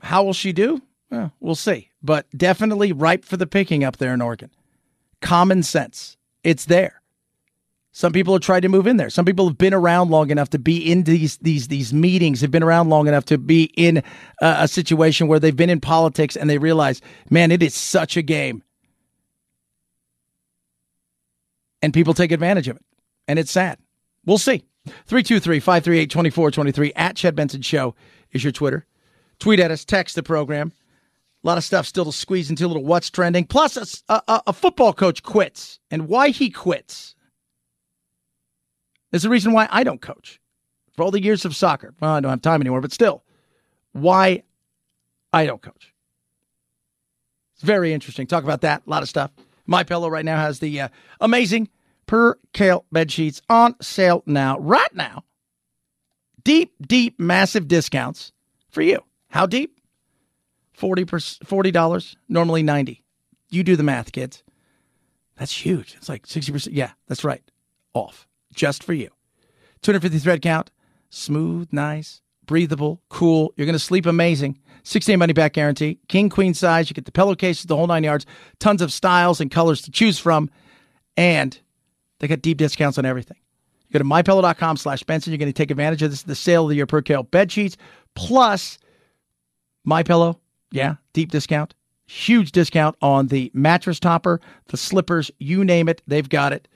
how will she do? Well, we'll see. But definitely ripe for the picking up there in Oregon. Common sense. It's there. Some people have tried to move in there. Some people have been around long enough to be in these meetings, have been around long enough to be in a situation where they've been in politics and they realize, man, it is such a game. And people take advantage of it. And it's sad. We'll see. 323-538-2423 at Chad Benson Show is your Twitter. Tweet at us. Text the program. A lot of stuff still to squeeze into, a little what's trending. Plus, a football coach quits and why he quits. There's a reason why I don't coach. For all the years of soccer. Well, I don't have time anymore, but still. Why I don't coach. It's very interesting. Talk about that. A lot of stuff. MyPillow right now has the amazing per kale bed sheets on sale now. Right now, deep, massive discounts for you. How deep? $40, normally $90. You do the math, kids. That's huge. It's like 60%. Yeah, that's right. Off. Just for you. 250 thread count. Smooth, nice, breathable, cool. You're going to sleep amazing. 6-day money-back guarantee. King, queen size. You get the pillowcases, the whole nine yards. Tons of styles and colors to choose from. And they got deep discounts on everything. You go to MyPillow.com/Benson. You're going to take advantage of this, the sale of the year per kale bed sheets. Plus, MyPillow, yeah, deep discount. Huge discount on the mattress topper, the slippers, you name it. They've got it.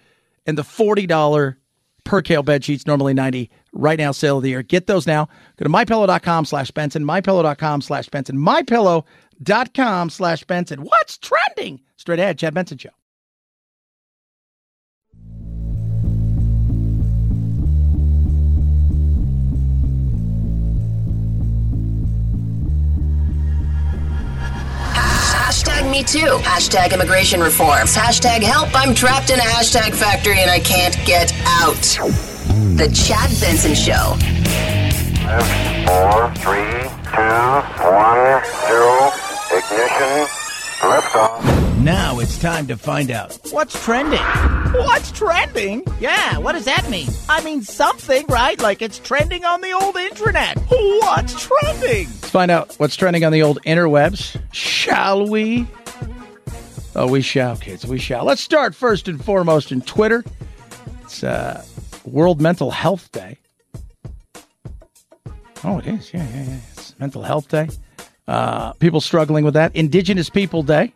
And the $40 per kale bed sheets, normally $90, right now, sale of the year. Get those now. Go to MyPillow.com/Benson. MyPillow.com/Benson. MyPillow.com/Benson. What's trending? Straight ahead, Chad Benson Show. Hashtag me too. Hashtag immigration reforms. Hashtag help. I'm trapped in a hashtag factory and I can't get out. The Chad Benson Show. 5, 4, 3, 2, 1, 0. Ignition. Liftoff. Now it's time to find out what's trending. What's trending? Yeah, what does that mean? I mean something, right? Like it's trending on the old internet. What's trending? Let's find out what's trending on the old interwebs, shall we? Oh, we shall, kids. We shall. Let's start first and foremost in Twitter. It's World Mental Health Day. Oh, it is. Yeah. It's Mental Health Day. People struggling with that. Indigenous Peoples Day.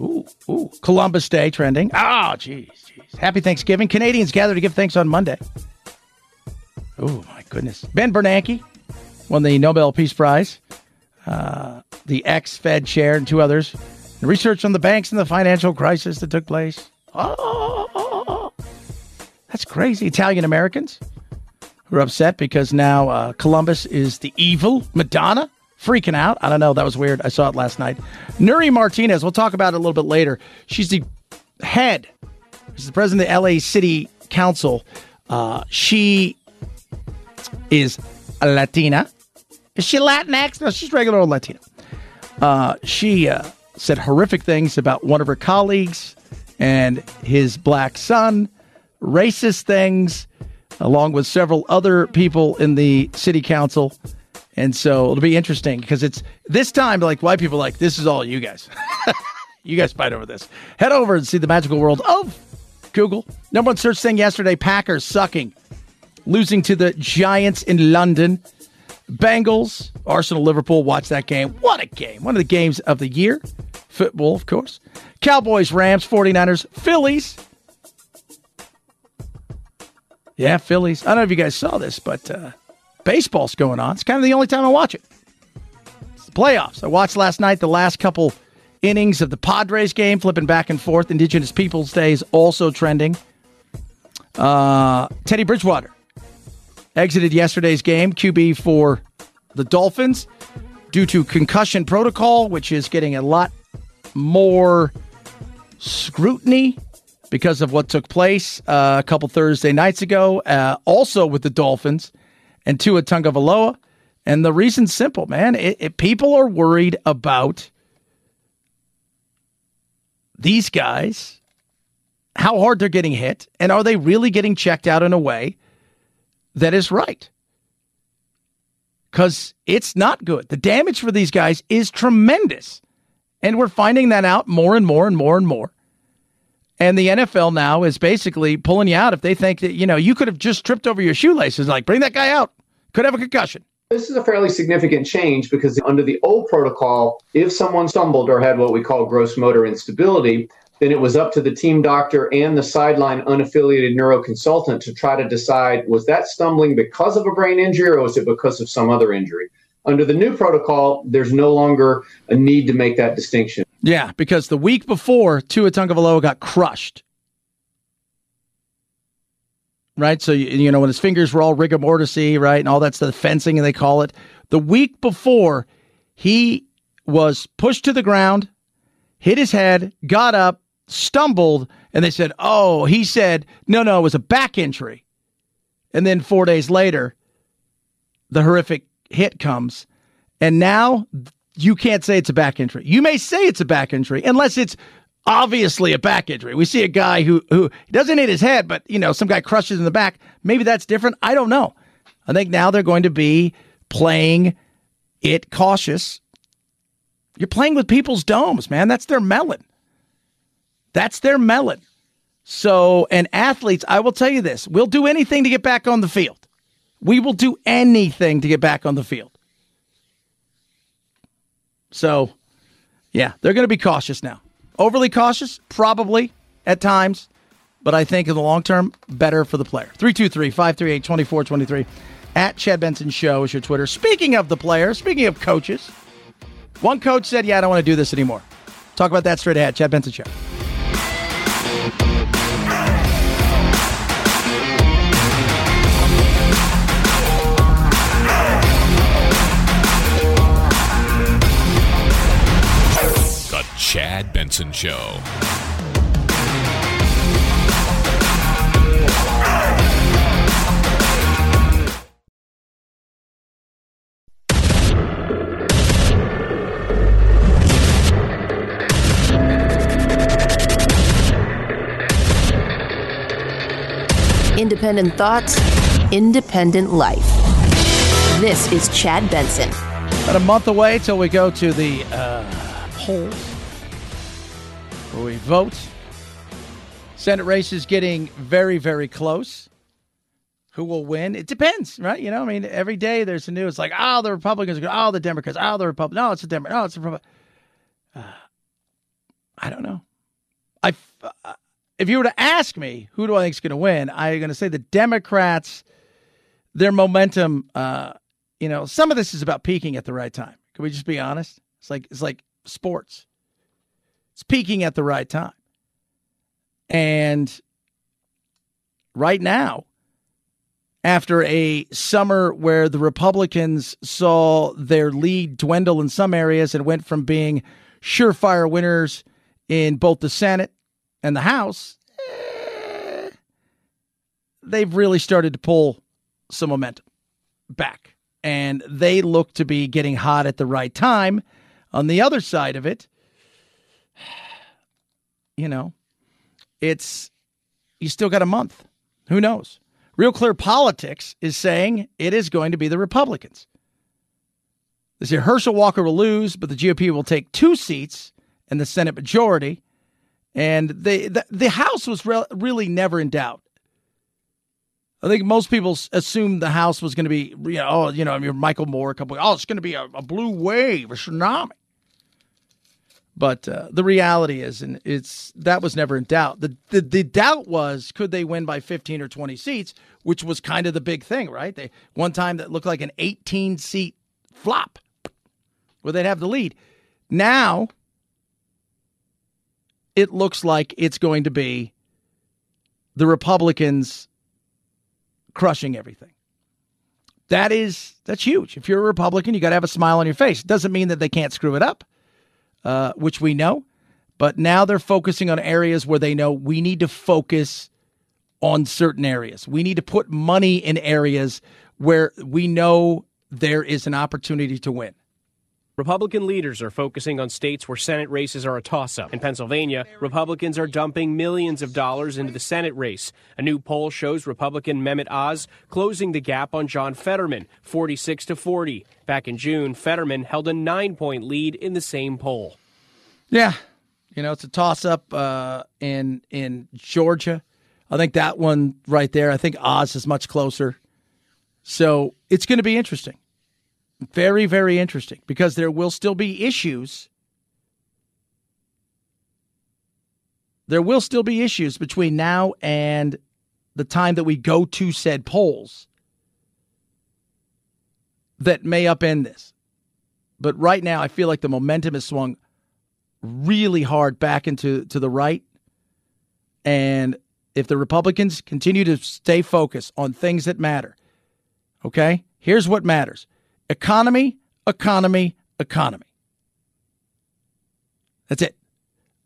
Ooh. Columbus Day trending. Oh, geez. Happy Thanksgiving. Canadians gather to give thanks on Monday. Oh, my goodness. Ben Bernanke won the Nobel Peace Prize. The ex-Fed chair and two others. And research on the banks and the financial crisis that took place. Oh. That's crazy. Italian-Americans who are upset because now Columbus is the evil Madonna. Freaking out. I don't know. That was weird. I saw it last night. Nuri Martinez. We'll talk about it a little bit later. She's the head. She's the president of the LA City Council. She is a Latina. Is she Latinx? No, she's regular old Latina. She said horrific things about one of her colleagues and his black son. Racist things, along with several other people in the city council. And so it'll be interesting because it's this time, like white people are like, this is all you guys. You guys fight over this. Head over and see the magical world of Google. Number one search thing yesterday, Packers sucking. Losing to the Giants in London. Bengals, Arsenal, Liverpool, watch that game. What a game. One of the games of the year. Football, of course. Cowboys, Rams, 49ers, Phillies. Yeah, Phillies. I don't know if you guys saw this, but... baseball's going on. It's kind of the only time I watch it. It's the playoffs. I watched last night the last couple innings of the Padres game, flipping back and forth. Indigenous Peoples Day is also trending. Teddy Bridgewater exited yesterday's game, QB for the Dolphins, due to concussion protocol, which is getting a lot more scrutiny because of what took place a couple Thursday nights ago, also with the Dolphins. And Tua Tagovailoa. And the reason's simple, man. People are worried about these guys, how hard they're getting hit, and are they really getting checked out in a way that is right? Because it's not good. The damage for these guys is tremendous. And we're finding that out more and more. And the NFL now is basically pulling you out if they think that, you could have just tripped over your shoelaces. Like, bring that guy out. Could have a concussion. This is a fairly significant change because under the old protocol, if someone stumbled or had what we call gross motor instability, then it was up to the team doctor and the sideline unaffiliated neuroconsultant to try to decide, was that stumbling because of a brain injury or was it because of some other injury? Under the new protocol, there's no longer a need to make that distinction. Yeah, because the week before, Tua Tagovailoa got crushed. Right? So, when his fingers were all rigor mortisy, right? And all that's the fencing, and they call it. The week before, he was pushed to the ground, hit his head, got up, stumbled, and they said, oh, he said, no, it was a back injury. And then 4 days later, the horrific hit comes. And now... you can't say it's a back injury. You may say it's a back injury unless it's obviously a back injury. We see a guy who doesn't hit his head, but, some guy crushes in the back. Maybe that's different. I don't know. I think now they're going to be playing it cautious. You're playing with people's domes, man. That's their melon. So, and athletes, I will tell you this. We'll do anything to get back on the field. So, yeah, they're going to be cautious now. Overly cautious? Probably at times. But I think in the long term, better for the player. 323-538-2423. At Chad Benson Show is your Twitter. Speaking of the player, speaking of coaches, one coach said, I don't want to do this anymore. Talk about that straight ahead. Chad Benson Show. Chad Benson Show. independent thoughts, independent life. This is Chad Benson. About a month away till we go to the polls where we vote. Senate race is getting very, very close. Who will win? It depends, right? You know, I mean, every day there's the news like, oh, the Republicans are good. Oh, the Democrats. Oh, the Republicans. No, it's the Democrats. Oh, it's the Republicans. I don't know. If you were to ask me, who do I think is going to win? I'm going to say the Democrats, their momentum, you know, some of this is about peaking at the right time. Can we just be honest? It's like sports. It's peaking at the right time. And right now, after a summer where the Republicans saw their lead dwindle in some areas and went from being surefire winners in both the Senate and the House, they've really started to pull some momentum back. And they look to be getting hot at the right time. On the other side of it, you know, you still got a month. Who knows? Real Clear Politics is saying it is going to be the Republicans. They say Herschel Walker will lose, but the GOP will take 2 seats in the Senate majority. And the House was really never in doubt. I think most people assumed the House was going to be, you know, oh, you know, I mean, Michael Moore, it's going to be a blue wave, a tsunami. But the reality is, and that was never in doubt. The doubt was, could they win by 15 or 20 seats, which was kind of the big thing, right? They one time that looked like an 18-seat flop where they'd have the lead. Now it looks like it's going to be the Republicans crushing everything. That's huge. If you're a Republican, you got to have a smile on your face. It doesn't mean that they can't screw it up. Which we know, but now they're focusing on areas where they know we need to focus on certain areas. We need to put money in areas where we know there is an opportunity to win. Republican leaders are focusing on states where Senate races are a toss-up. In Pennsylvania, Republicans are dumping millions of dollars into the Senate race. A new poll shows Republican Mehmet Oz closing the gap on John Fetterman, 46-40. Back in June, Fetterman held a 9-point lead in the same poll. Yeah, you know, it's a toss-up in Georgia. I think that one right there, I think Oz is much closer. So it's going to be interesting. Very, very interesting, because there will still be issues. There will still be issues between now and the time that we go to said polls that may upend this. But right now, I feel like the momentum has swung really hard back to the right. And if the Republicans continue to stay focused on things that matter, okay, here's what matters. Economy, economy, economy. That's it.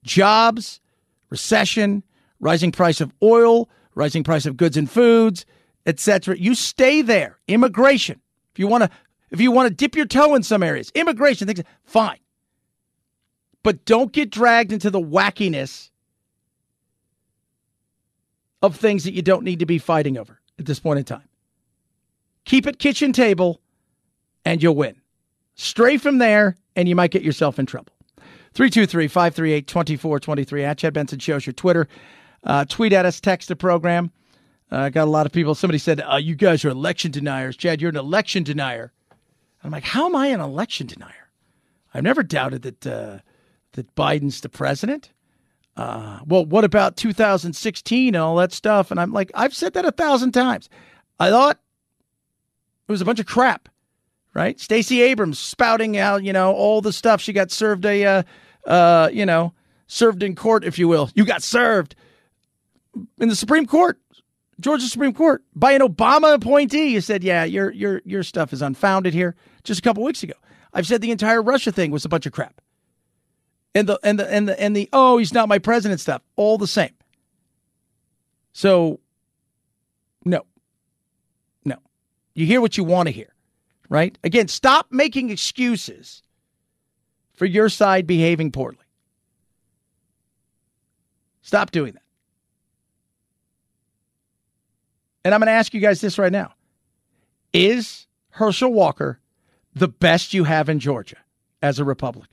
Jobs, recession, rising price of oil, rising price of goods and foods, etc. You stay there. Immigration. If you want to dip your toe in some areas, immigration, things, fine. But don't get dragged into the wackiness of things that you don't need to be fighting over at this point in time. Keep it kitchen table, and you'll win. Stray from there, and you might get yourself in trouble. 323-538-2423. At Chad Benson Show's your Twitter. Tweet at us. Text the program. Got a lot of people. Somebody said, you guys are election deniers. Chad, you're an election denier. I'm like, how am I an election denier? I've never doubted that Biden's the president. Well, what about 2016 and all that stuff? And I'm like, I've said that 1,000 times. I thought it was a bunch of crap. Right? Stacey Abrams spouting out, you know, all the stuff. She got served served in court, if you will. You got served in the Supreme Court, Georgia Supreme Court, by an Obama appointee. You said, yeah, your stuff is unfounded here just a couple weeks ago. I've said the entire Russia thing was a bunch of crap. And the oh, he's not my president stuff, all the same. So no. You hear what you want to hear. Right? Again, stop making excuses for your side behaving poorly. Stop doing that. And I'm going to ask you guys this right now. Is Herschel Walker the best you have in Georgia as a Republican?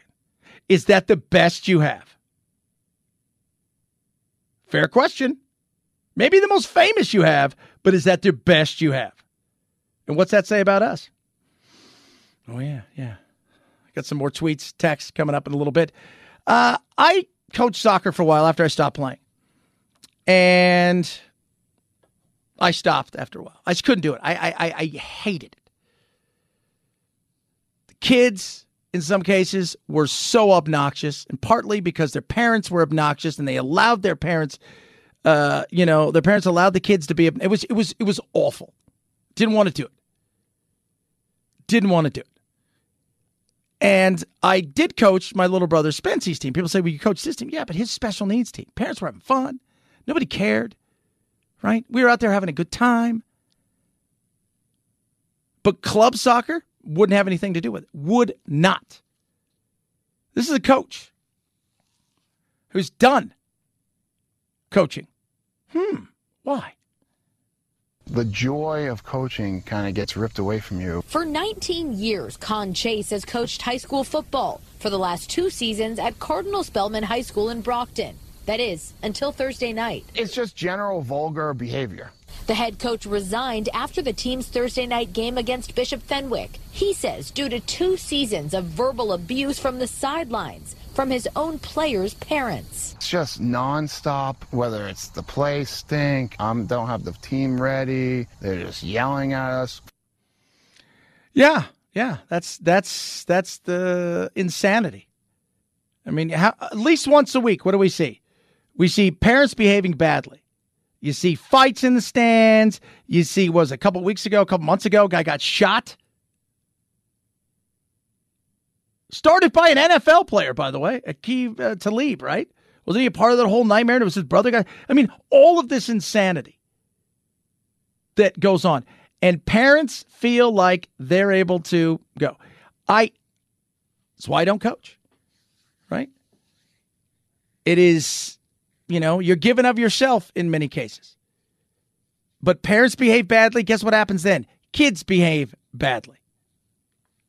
Is that the best you have? Fair question. Maybe the most famous you have, but is that the best you have? And what's that say about us? Oh, yeah, yeah. Got some more tweets, texts coming up in a little bit. I coached soccer for a while after I stopped playing. And I stopped after a while. I just couldn't do it. I hated it. The kids, in some cases, were so obnoxious, and partly because their parents were obnoxious, and they allowed their parents, their parents allowed the kids to be. It was awful. Didn't want to do it. Didn't want to do it. And I did coach my little brother Spence's team. People say, well, you coached his team. Yeah, but his special needs team. Parents were having fun. Nobody cared, right? We were out there having a good time. But club soccer wouldn't have anything to do with it. Would not. This is a coach who's done coaching. Why? The joy of coaching kind of gets ripped away from you. For 19 years, Con Chase has coached high school football for the last two seasons at Cardinal Spellman High School in Brockton. That is, until Thursday night. It's just general vulgar behavior. The head coach resigned after the team's Thursday night game against Bishop Fenwick. He says due to two seasons of verbal abuse from the sidelines, from his own players' parents. It's just nonstop, whether it's the play stink, don't have the team ready, they're just yelling at us. Yeah, that's the insanity. I mean, at least once a week, what do we see? We see parents behaving badly. You see fights in the stands. You see, was a couple weeks ago, a couple months ago, a guy got shot. Started by an NFL player, by the way, Aqib Talib, right? Wasn't he a part of that whole nightmare? And it was his brother guy. I mean, all of this insanity that goes on. And parents feel like they're able to go. That's why I don't coach, right? It is, you're giving of yourself in many cases. But parents behave badly. Guess what happens then? Kids behave badly.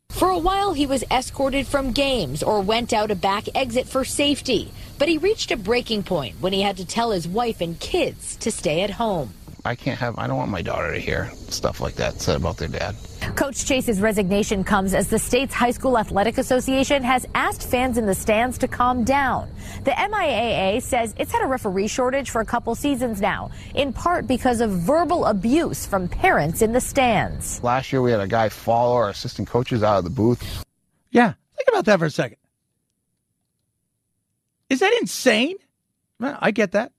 For a while, he was escorted from games or went out a back exit for safety. But he reached a breaking point when he had to tell his wife and kids to stay at home. I don't want my daughter to hear stuff like that said about their dad. Coach Chase's resignation comes as the state's High School Athletic Association has asked fans in the stands to calm down. The MIAA says it's had a referee shortage for a couple seasons now, in part because of verbal abuse from parents in the stands. Last year we had a guy follow our assistant coaches out of the booth. Yeah, think about that for a second. Is that insane? Well, I get that.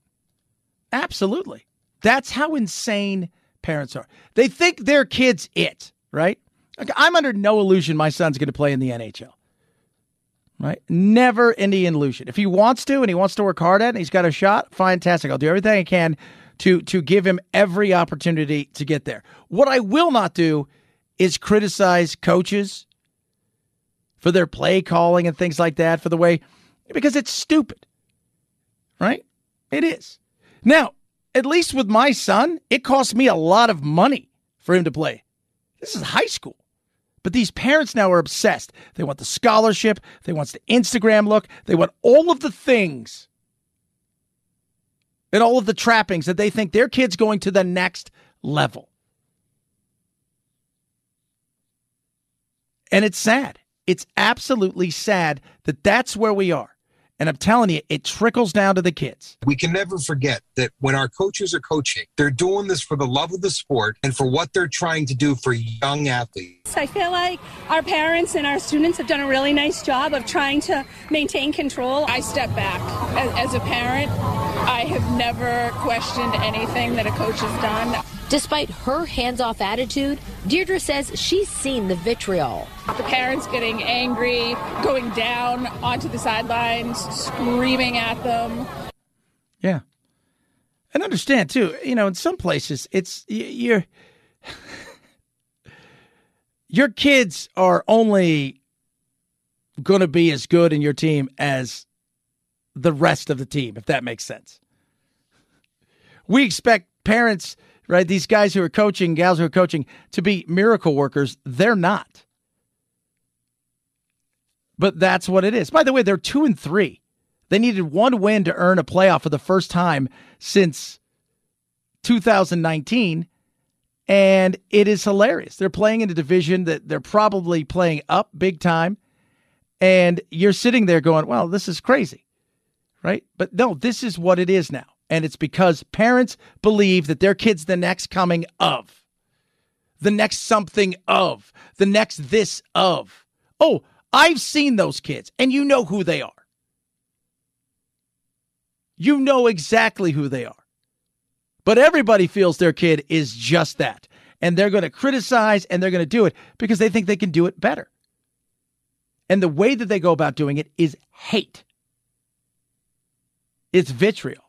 Absolutely. That's how insane parents are. They think their kid's it, right? Like, I'm under no illusion my son's going to play in the NHL, right? Never any illusion. If he wants to and he wants to work hard at it and he's got a shot, fantastic. I'll do everything I can to give him every opportunity to get there. What I will not do is criticize coaches for their play calling and things like that, for the way, because it's stupid, right? It is. Now, at least with my son, it cost me a lot of money for him to play. This is high school. But these parents now are obsessed. They want the scholarship. They want the Instagram look. They want all of the things and all of the trappings that they think their kid's going to the next level. And it's sad. It's absolutely sad that that's where we are. And I'm telling you, it trickles down to the kids. We can never forget that when our coaches are coaching, they're doing this for the love of the sport and for what they're trying to do for young athletes. I feel like our parents and our students have done a really nice job of trying to maintain control. I step back. As a parent, I have never questioned anything that a coach has done. Despite her hands-off attitude, Deirdre says she's seen the vitriol. The parents getting angry, going down onto the sidelines, screaming at them. Yeah. And understand, too, in some places, it's your kids are only going to be as good in your team as the rest of the team, if that makes sense. We expect parents right? These guys who are coaching, gals who are coaching, to be miracle workers, they're not. But that's what it is. By the way, they're 2-3. They needed one win to earn a playoff for the first time since 2019, and it is hilarious. They're playing in a division that they're probably playing up big time, and you're sitting there going, well, this is crazy, right? But no, this is what it is now, and it's because parents believe that their kid's the next coming of, the next something of, the next this of. Oh, I've seen those kids, and you know who they are. You know exactly who they are. But everybody feels their kid is just that. And they're going to criticize and they're going to do it because they think they can do it better. And the way that they go about doing it is hate. It's vitriol.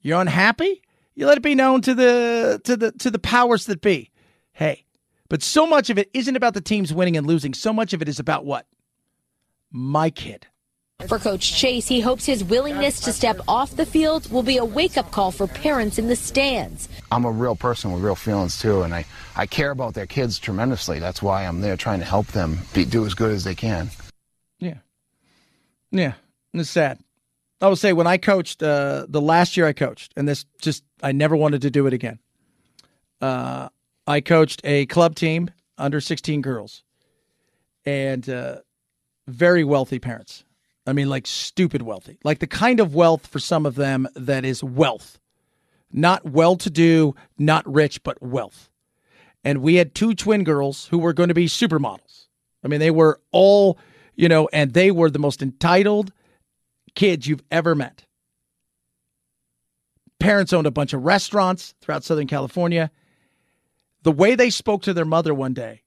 You're unhappy? You let it be known to the powers that be. Hey, but so much of it isn't about the teams winning and losing. So much of it is about what? My kid. For Coach Chase, he hopes his willingness to step off the field will be a wake-up call for parents in the stands. I'm a real person with real feelings, too, and I care about their kids tremendously. That's why I'm there trying to help them do as good as they can. Yeah. Yeah, it's sad. I will say when I coached, the last year I coached, and this just, I never wanted to do it again. I coached a club team, under 16 girls, and very wealthy parents. I mean, like stupid wealthy, like the kind of wealth for some of them that is wealth, not well-to-do, not rich, but wealth. And we had two twin girls who were going to be supermodels. I mean, they were all, you know, and they were the most entitled kids you've ever met. Parents owned a bunch of restaurants throughout Southern California. The way they spoke to their mother one day,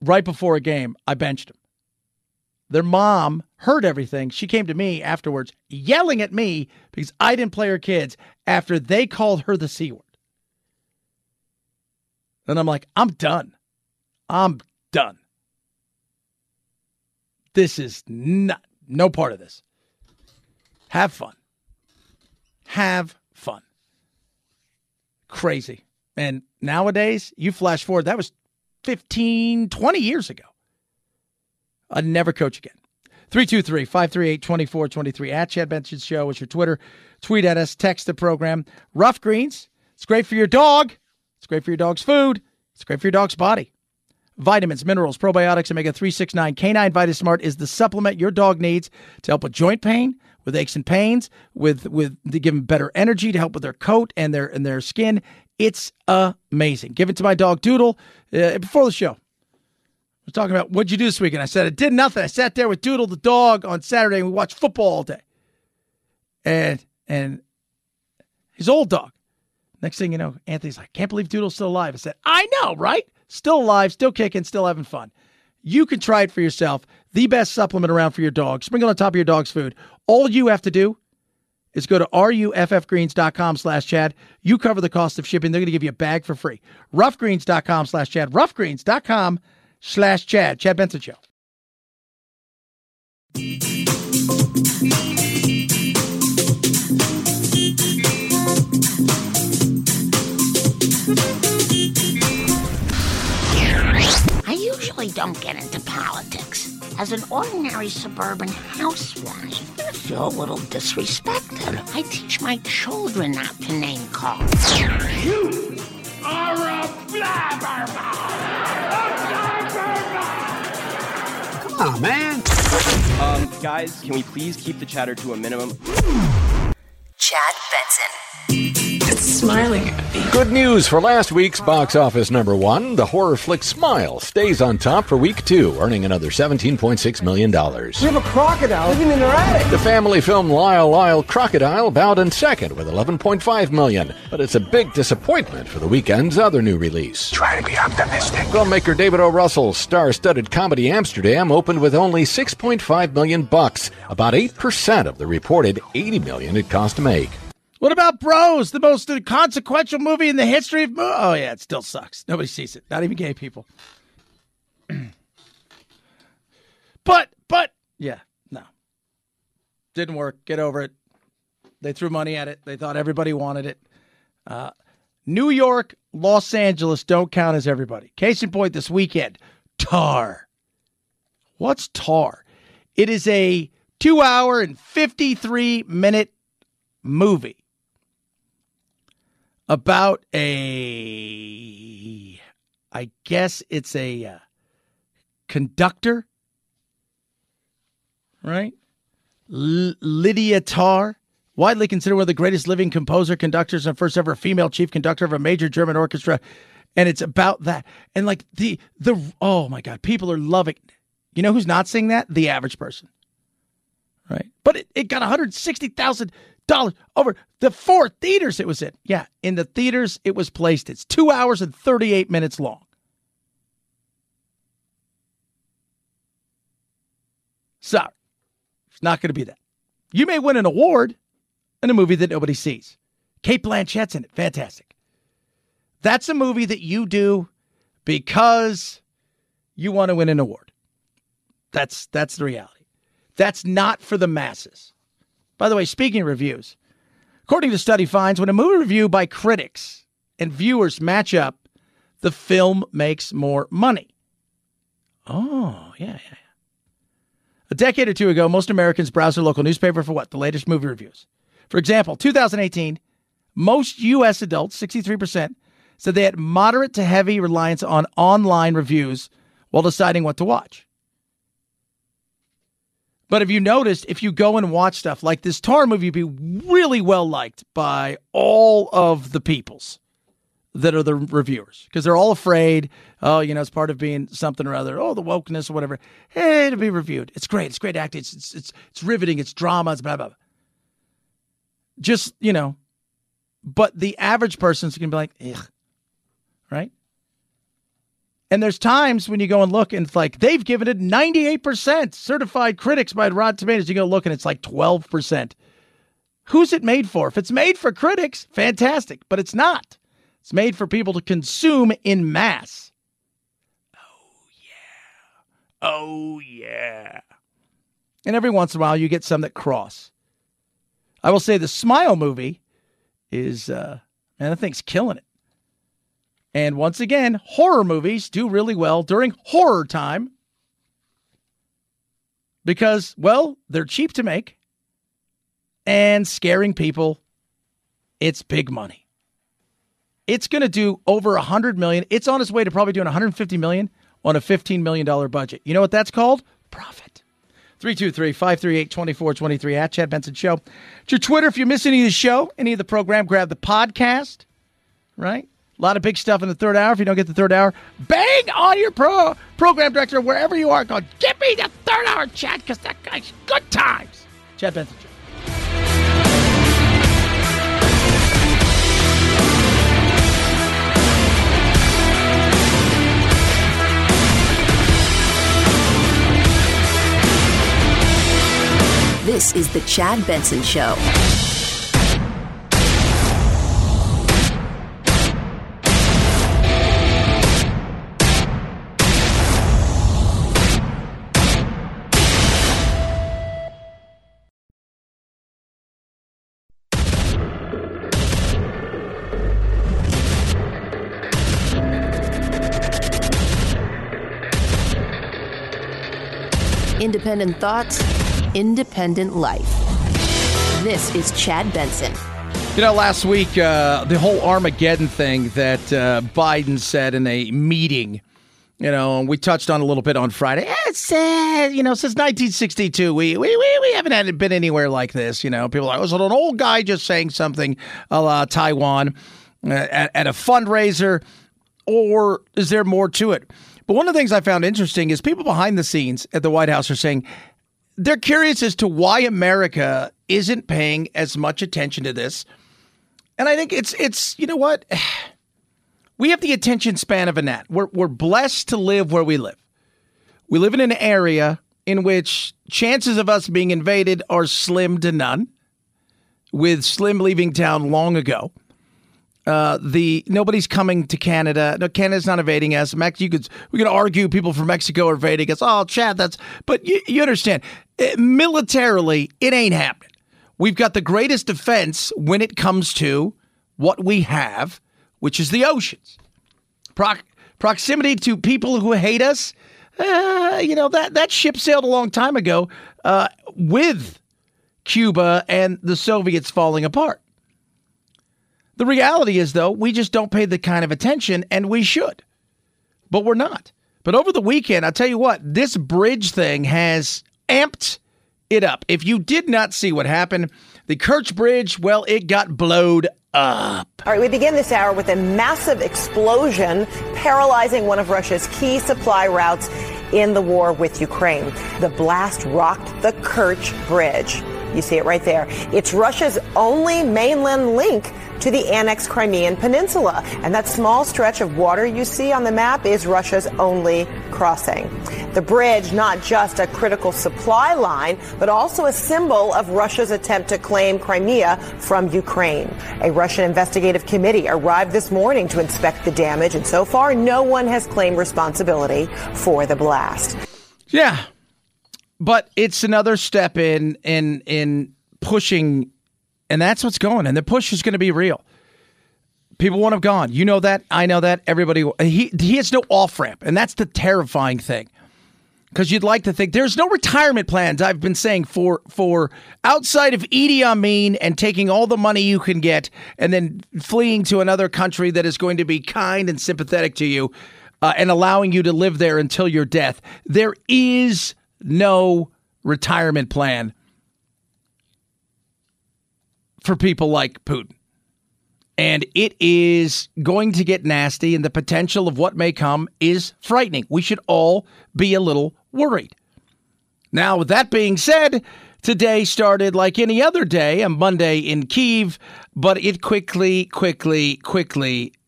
right before a game, I benched them. Their mom heard everything. She came to me afterwards yelling at me because I didn't play her kids after they called her the C word. And I'm like, I'm done. I'm done. This is not, no part of this. Have fun. Have fun. Crazy. And nowadays, you flash forward, that was 15, 20 years ago. I'd never coach again. 323-538-2423 at Chad Benson Show is your Twitter. Tweet at us. Text the program. Ruff Greens. It's great for your dog. It's great for your dog's food. It's great for your dog's body. Vitamins, minerals, probiotics, omega-3, 6, 9. Canine VitaSmart is the supplement your dog needs to help with joint pain, with aches and pains, with to give them better energy, to help with their coat and their skin. It's amazing. Give it to my dog, Doodle, before the show. We're talking about, what'd you do this weekend? I said, I did nothing. I sat there with Doodle the dog on Saturday, and we watched football all day. And his old dog. Next thing you know, Anthony's like, I can't believe Doodle's still alive. I said, I know, right? Still alive, still kicking, still having fun. You can try it for yourself. The best supplement around for your dog. Sprinkle on top of your dog's food. All you have to do is go to ruffgreens.com/Chad. You cover the cost of shipping. They're going to give you a bag for free. Ruffgreens.com/Chad. Ruffgreens.com/Chad. Chad Benson Show. I usually don't get into politics. As an ordinary suburban housewife, I feel a little disrespected. I teach my children not to name call. You are a blabbermouth! Come on, man. Guys, can we please keep the chatter to a minimum? Chad Benson. It's smiling at me. Good news for last week's box office number one. The horror flick Smile stays on top for week two, earning another $17.6 million. We have a crocodile living in our attic. The family film Lyle Lyle Crocodile bowed in second with $11.5 million, but it's a big disappointment for the weekend's other new release. Try to be optimistic. Filmmaker David O. Russell's star-studded comedy Amsterdam opened with only $6.5 million, about 8% of the reported $80 million it cost to make. What about Bros, the most consequential movie in the history of movies? Oh, yeah, it still sucks. Nobody sees it. Not even gay people. but, yeah, no. Didn't work. Get over it. They threw money at it. They thought everybody wanted it. New York, Los Angeles don't count as everybody. Case in point this weekend, tar. What's tar? It is a 2 hour and 53-minute movie about a, I guess it's a conductor, right? Lydia Tarr, widely considered one of the greatest living composer conductors and first ever female chief conductor of a major German orchestra. And it's about that. And like the oh my God, people are loving it. You know who's not seeing that? The average person. Right. But it got $160,000 over the four theaters it was in. Yeah. In the theaters it was placed. It's 2 hours and 38 minutes long. Sorry. It's not going to be that. You may win an award in a movie that nobody sees. Cate Blanchett's in it. Fantastic. That's a movie that you do because you want to win an award. That's the reality. That's not for the masses. By the way, speaking of reviews, according to study finds, when a movie review by critics and viewers match up, the film makes more money. Oh, yeah. A decade or two ago, most Americans browsed their local newspaper for what? The latest movie reviews. For example, 2018, most U.S. adults, 63%, said they had moderate to heavy reliance on online reviews while deciding what to watch. But if you noticed, if you go and watch stuff like this Tar movie, you'd be really well liked by all of the peoples that are the reviewers, because they're all afraid, oh, you know, it's part of being something or other, oh, the wokeness or whatever. Hey, it'll be reviewed. It's great acting, it's riveting, it's drama, it's blah, blah, blah. Just, you know, but the average person's going to be like, ugh, right? And there's times when you go and look and it's like, they've given it 98% certified critics by Rotten Tomatoes. You go look and it's like 12%. Who's it made for? If it's made for critics, fantastic, but it's not. It's made for people to consume in mass. Oh, yeah. And every once in a while you get some that cross. I will say the Smile movie is, man, that thing's killing it. And once again, horror movies do really well during horror time because, well, they're cheap to make and scaring people, it's big money. It's going to do over $100 million. It's on its way to probably doing $150 million on a $15 million budget. You know what that's called? Profit. 323-538-2423 at Chad Benson Show. It's your Twitter. If you miss any of the show, any of the program, grab the podcast, right? A lot of big stuff in the third hour. If you don't get the third hour, bang on your program director wherever you are. Go, give me the third hour, Chad, because that guy's good times. Chad Benson. This is the Chad Benson Show. Independent thoughts, independent life. This is Chad Benson. You know, last week, the whole Armageddon thing that Biden said in a meeting, you know, and we touched on a little bit on Friday. It's, you know, since 1962, we haven't had been anywhere like this. You know, people are like, was it an old guy just saying something a la Taiwan at a fundraiser, or is there more to it? But one of the things I found interesting is people behind the scenes at the White House are saying they're curious as to why America isn't paying as much attention to this. And I think it's you know what? We have the attention span of a gnat. We're blessed to live where we live. We live in an area in which chances of us being invaded are slim to none, with Slim leaving town long ago. Nobody's coming to Canada. No, Canada's not invading us. We could argue people from Mexico are invading us. Oh, Chad, but you understand, militarily, it ain't happening. We've got the greatest defense when it comes to what we have, which is the oceans. Proximity to people who hate us, that ship sailed a long time ago with Cuba and the Soviets falling apart. The reality is, though, we just don't pay the kind of attention, and we should. But we're not. But over the weekend, I'll tell you what, this bridge thing has amped it up. If you did not see what happened, the Kerch Bridge, well, it got blowed up. All right, we begin this hour with a massive explosion paralyzing one of Russia's key supply routes in the war with Ukraine. The blast rocked the Kerch Bridge. You see it right there. It's Russia's only mainland link to the annexed Crimean Peninsula. And that small stretch of water you see on the map is Russia's only crossing. The bridge, not just a critical supply line, but also a symbol of Russia's attempt to claim Crimea from Ukraine. A Russian investigative committee arrived this morning to inspect the damage, and so far no one has claimed responsibility for the blast. Yeah. But it's another step in pushing, and that's what's going. And the push is going to be real. People won't have gone. You know that. I know that. Everybody. He has no off-ramp, and that's the terrifying thing. Because you'd like to think there's no retirement plans. I've been saying for outside of Idi Amin and taking all the money you can get and then fleeing to another country that is going to be kind and sympathetic to you and allowing you to live there until your death. There is no retirement plan for people like Putin. And it is going to get nasty, and the potential of what may come is frightening. We should all be a little worried. Now, with that being said, today started like any other day, a Monday in Kyiv, but it quickly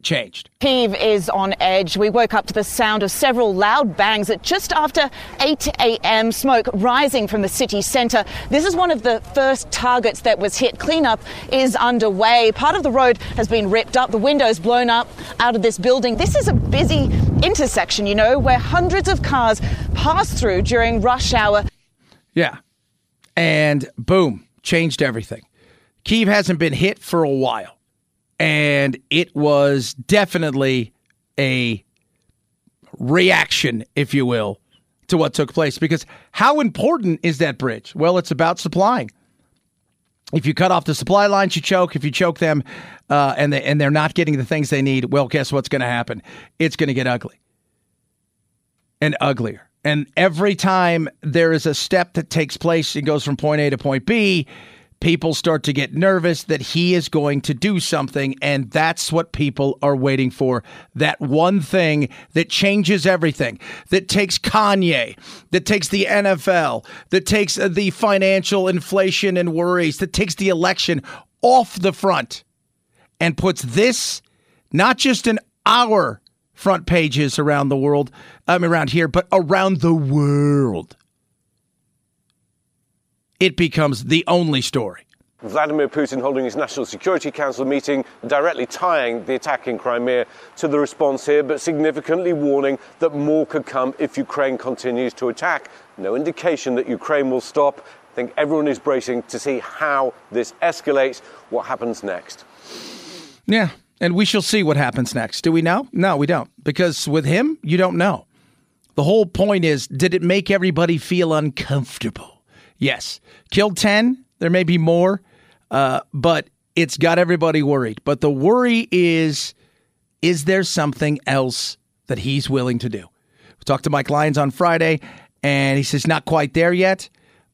changed. Kyiv is on edge. We woke up to the sound of several loud bangs at just after 8 a.m. Smoke rising from the city centre. This is one of the first targets that was hit. Cleanup is underway. Part of the road has been ripped up, the windows blown up out of this building. This is a busy intersection, where hundreds of cars pass through during rush hour. Yeah. And boom, changed everything. Kyiv hasn't been hit for a while. And it was definitely a reaction, if you will, to what took place. Because how important is that bridge? Well, it's about supplying. If you cut off the supply lines, you choke. If you choke them and they're not getting the things they need, well, guess what's going to happen? It's going to get ugly and uglier. And every time there is a step that takes place, it goes from point A to point B, people start to get nervous that he is going to do something. And that's what people are waiting for. That one thing that changes everything, that takes Kanye, that takes the NFL, that takes the financial inflation and worries, that takes the election off the front and puts this not just in our front pages around the world, around here, but around the world. It becomes the only story. Vladimir Putin holding his National Security Council meeting, directly tying the attack in Crimea to the response here, but significantly warning that more could come if Ukraine continues to attack. No indication that Ukraine will stop. I think everyone is bracing to see how this escalates, what happens next. Yeah, and we shall see what happens next. Do we know? No, we don't. Because with him, you don't know. The whole point is, did it make everybody feel uncomfortable? Yes. Killed 10. There may be more, but it's got everybody worried. But the worry is there something else that he's willing to do? We talked to Mike Lyons on Friday, and he says not quite there yet.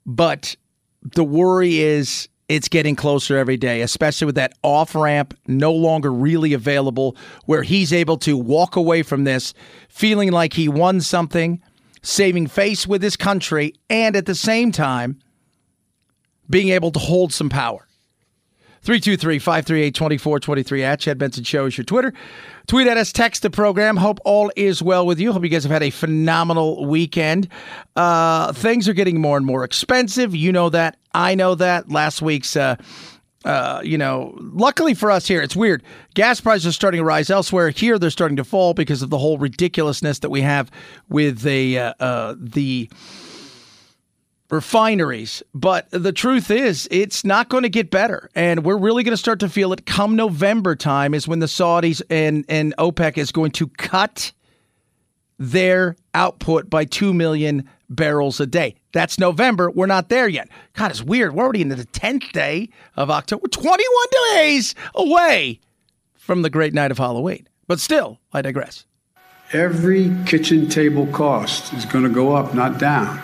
But the worry is it's getting closer every day, especially with that off-ramp no longer really available, where he's able to walk away from this feeling like he won something, saving face with his country, and at the same time, being able to hold some power. 323-538-2423 at Chad Benson Show is your Twitter. Tweet at us, text the program. Hope all is well with you. Hope you guys have had a phenomenal weekend. Things are getting more and more expensive. You know that. I know that. Last week's, luckily for us here, it's weird. Gas prices are starting to rise elsewhere. Here, they're starting to fall because of the whole ridiculousness that we have with the refineries. But the truth is, it's not going to get better. And we're really going to start to feel it come November time is when the Saudis and OPEC is going to cut their output by 2 million barrels a day. That's November. We're not there yet. God, it's weird. We're already into the 10th day of October. We're 21 days away from the great night of Halloween. But still, I digress. Every kitchen table cost is going to go up, not down.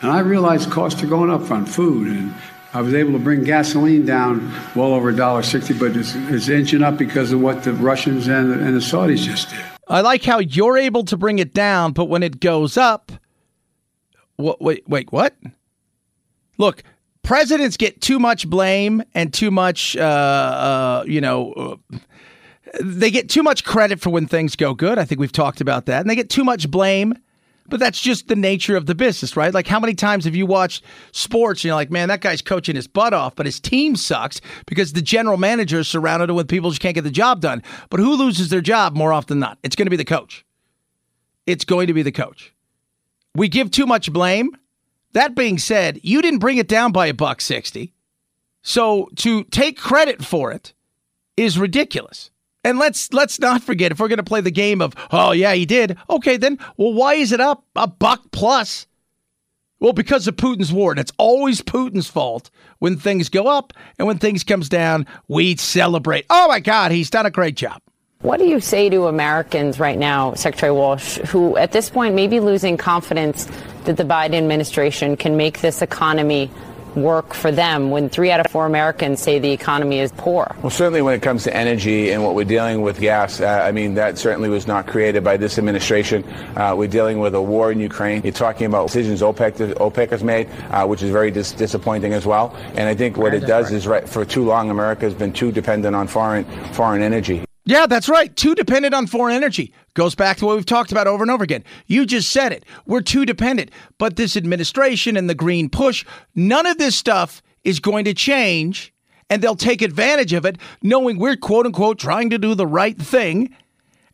And I realized costs are going up on food, and I was able to bring gasoline down well over $1.60, but it's inching up because of what the Russians and the Saudis just did. I like how you're able to bring it down, but when it goes up, wait, what? Look, presidents get too much blame and too much, they get too much credit for when things go good. I think we've talked about that. And they get too much blame. But that's just the nature of the business, right? Like, how many times have you watched sports and you're like, man, that guy's coaching his butt off, but his team sucks because the general manager is surrounded with people who can't get the job done. But who loses their job more often than not? It's going to be the coach. It's going to be the coach. We give too much blame. That being said, you didn't bring it down by $1.60. So to take credit for it is ridiculous. And let's not forget, if we're going to play the game of, oh, yeah, he did. Okay, then, well, why is it up $1+ Well, because of Putin's war. And it's always Putin's fault when things go up. And when things comes down, we celebrate. Oh, my God, he's done a great job. What do you say to Americans right now, Secretary Walsh, who at this point may be losing confidence that the Biden administration can make this economy work for them when 3 out of 4 Americans say the economy is poor? Well, certainly when it comes to energy and what we're dealing with, gas, that certainly was not created by this administration. We're dealing with a war in Ukraine. You're talking about decisions OPEC has made, which is very disappointing as well. And I think what it does is, right, for too long, America has been too dependent on foreign energy. Yeah, that's right. Too dependent on foreign energy. Goes back to what we've talked about over and over again. You just said it. We're too dependent. But this administration and the green push, none of this stuff is going to change, and they'll take advantage of it, knowing we're, quote unquote, trying to do the right thing.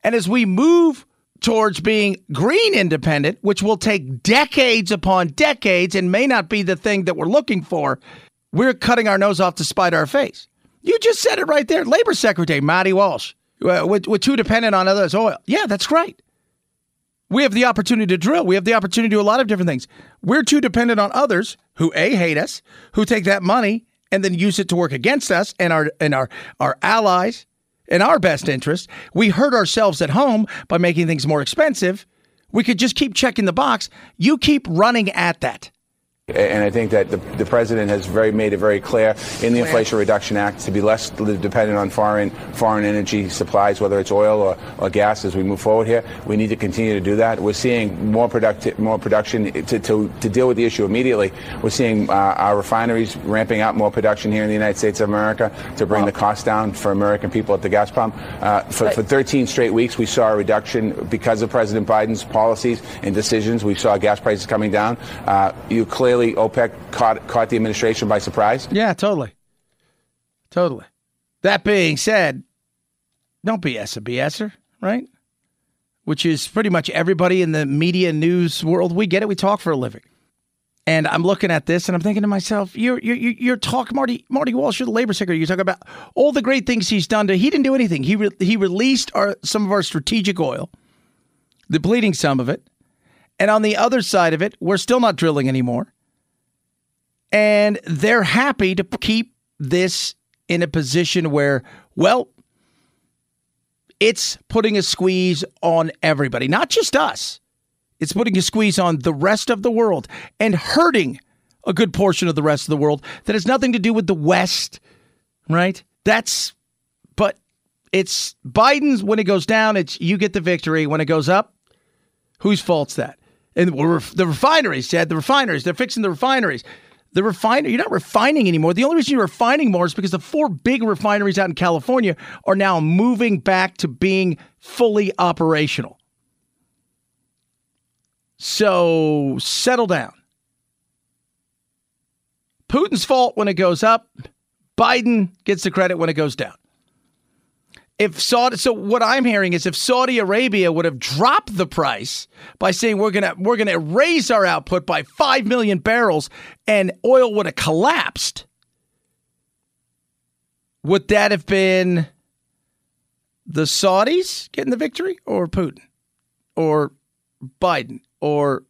And as we move towards being green independent, which will take decades upon decades and may not be the thing that we're looking for, we're cutting our nose off to spite our face. You just said it right there. Labor Secretary Marty Walsh. We're too dependent on others' oil. Yeah, that's right. We have the opportunity to drill. We have the opportunity to do a lot of different things. We're too dependent on others who, A, hate us, who take that money and then use it to work against us and our allies in our best interest. We hurt ourselves at home by making things more expensive. We could just keep checking the box. You keep running at that. And I think that the president has made it very clear in the Inflation Reduction Act to be less dependent on foreign energy supplies, whether it's oil or gas, as we move forward here. We need to continue to do that. We're seeing more production to deal with the issue immediately. We're seeing our refineries ramping up more production here in the United States of America to bring the cost down for American people at the gas pump. For 13 straight weeks, we saw a reduction because of President Biden's policies and decisions. We saw gas prices coming down. You clearly, OPEC caught the administration by surprise. Yeah, totally. That being said, don't BS a BSer, right? Which is pretty much everybody in the media news world. We get it. We talk for a living. And I'm looking at this and I'm thinking to myself, you're talking, Marty Walsh, you're the labor secretary. You talk about all the great things he's done. He didn't do anything. He released some of our strategic oil, depleting some of it. And on the other side of it, we're still not drilling anymore. And they're happy to keep this in a position where, well, it's putting a squeeze on everybody, not just us. It's putting a squeeze on the rest of the world and hurting a good portion of the rest of the world that has nothing to do with the West, right? But it's Biden's. When it goes down, it's you get the victory. When it goes up, whose fault's that? And the refineries, Chad, they're fixing the refineries. You're not refining anymore. The only reason you're refining more is because the 4 big refineries out in California are now moving back to being fully operational. So settle down. Putin's fault when it goes up. Biden gets the credit when it goes down. So what I'm hearing is if Saudi Arabia would have dropped the price by saying we're gonna raise our output by 5 million barrels and oil would have collapsed, would that have been the Saudis getting the victory or Putin or Biden or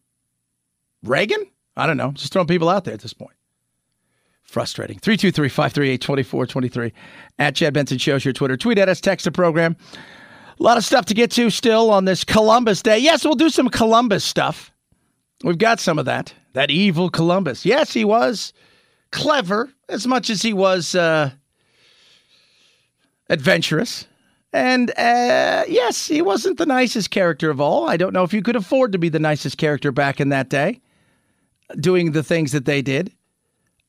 Reagan? I don't know. Just throwing people out there at this point. Frustrating. 323-538-2423 at Chad Benson Show's your Twitter. Tweet at us, text the program. A lot of stuff to get to still on this Columbus Day. Yes, we'll do some Columbus stuff. We've got some of that. That evil Columbus. Yes, he was clever as much as he was adventurous. And yes, he wasn't the nicest character of all. I don't know if you could afford to be the nicest character back in that day, doing the things that they did.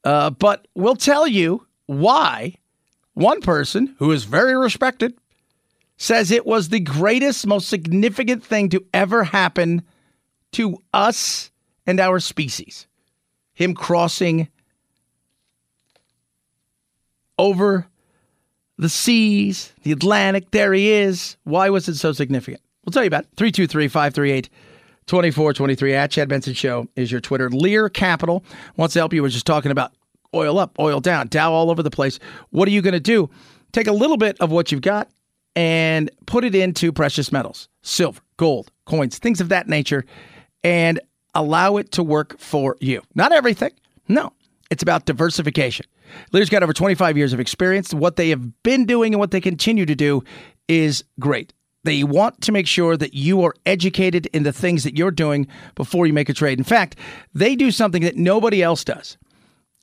But we'll tell you why one person who is very respected says it was the greatest, most significant thing to ever happen to us and our species. Him crossing over the seas, the Atlantic. There he is. Why was it so significant? We'll tell you about it. 323-538-2423 at Chad Benson Show is your Twitter. Lear Capital wants to help you. We're just talking about oil up, oil down, Dow all over the place. What are you going to do? Take a little bit of what you've got and put it into precious metals, silver, gold, coins, things of that nature, and allow it to work for you. Not everything. No, it's about diversification. Lear's got over 25 years of experience. What they have been doing and what they continue to do is great. They want to make sure that you are educated in the things that you're doing before you make a trade. In fact, they do something that nobody else does.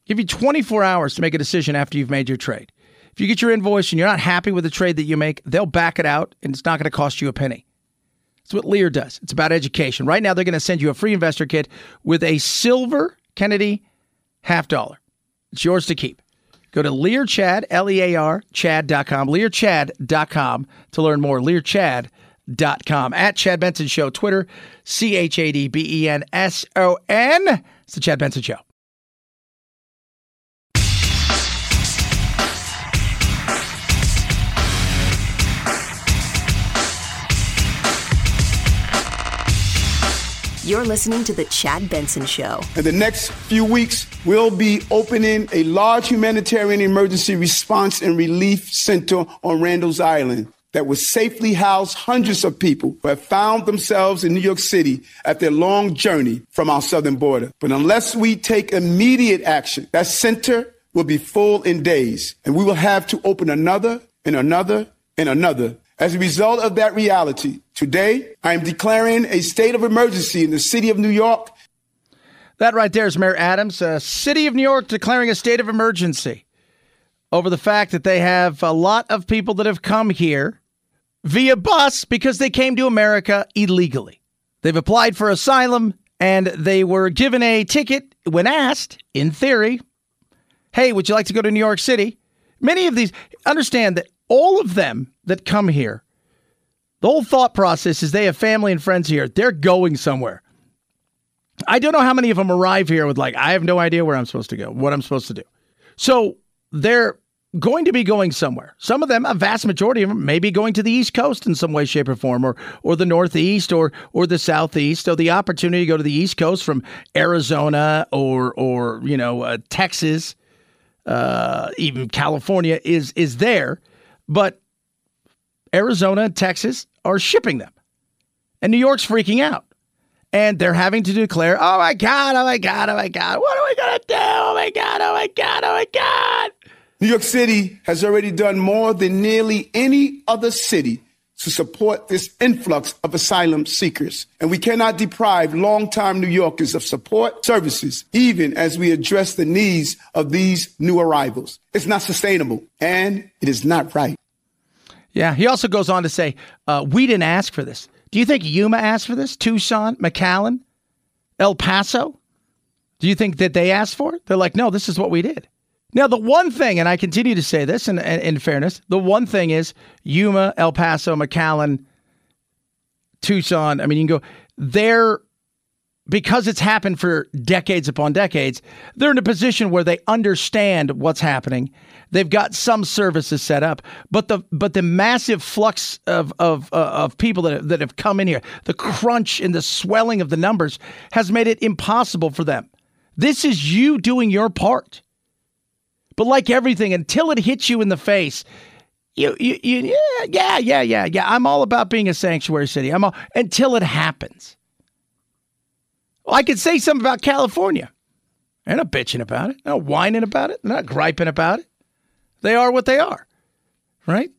Give you 24 hours to make a decision after you've made your trade. If you get your invoice and you're not happy with the trade that you make, they'll back it out and it's not going to cost you a penny. That's what Lear does. It's about education. Right now, they're going to send you a free investor kit with a silver Kennedy $50. It's yours to keep. Go to LearChad, L-E-A-R, Chad.com, LearChad.com to learn more. LearChad.com. At Chad Benson Show, Twitter, ChadBenson. It's the Chad Benson Show. You're listening to The Chad Benson Show. In the next few weeks, we'll be opening a large humanitarian emergency response and relief center on Randall's Island that will safely house hundreds of people who have found themselves in New York City after a long journey from our southern border. But unless we take immediate action, that center will be full in days, and we will have to open another and another and another. As a result of that reality, today, I am declaring a state of emergency in the city of New York. That right there is Mayor Adams. City of New York declaring a state of emergency over the fact that they have a lot of people that have come here via bus because they came to America illegally. They've applied for asylum and they were given a ticket when asked, in theory, hey, would you like to go to New York City? Many of these, understand that all of them that come here, the whole thought process is they have family and friends here. They're going somewhere. I don't know how many of them arrive here with I have no idea where I'm supposed to go, what I'm supposed to do. So they're going to be going somewhere. Some of them, a vast majority of them, may be going to the East Coast in some way, shape, or form, or the Northeast or the Southeast. So the opportunity to go to the East Coast from Arizona or Texas, even California is there. But Arizona and Texas are shipping them. And New York's freaking out. And they're having to declare, oh, my God, oh, my God, oh, my God. What are we going to do? Oh, my God, oh, my God, oh, my God. New York City has already done more than nearly any other city to support this influx of asylum seekers. And we cannot deprive longtime New Yorkers of support services, even as we address the needs of these new arrivals. It's not sustainable, and it is not right. Yeah, he also goes on to say, we didn't ask for this. Do you think Yuma asked for this? Tucson, McAllen, El Paso? Do you think that they asked for it? They're like, no, this is what we did. Now, the one thing, and I continue to say this in fairness, the one thing is Yuma, El Paso, McAllen, Tucson. I mean, you can go, their because it's happened for decades upon decades, they're in a position where they understand what's happening. They've got some services set up, but the massive flux of people that have come in here, the crunch and the swelling of the numbers has made it impossible for them. This is you doing your part. But like everything, until it hits you in the face, you I'm all about being a sanctuary city. Until it happens. Well, I could say something about California. They're not bitching about it. They're not whining about it. They're not griping about it. They are what they are, right?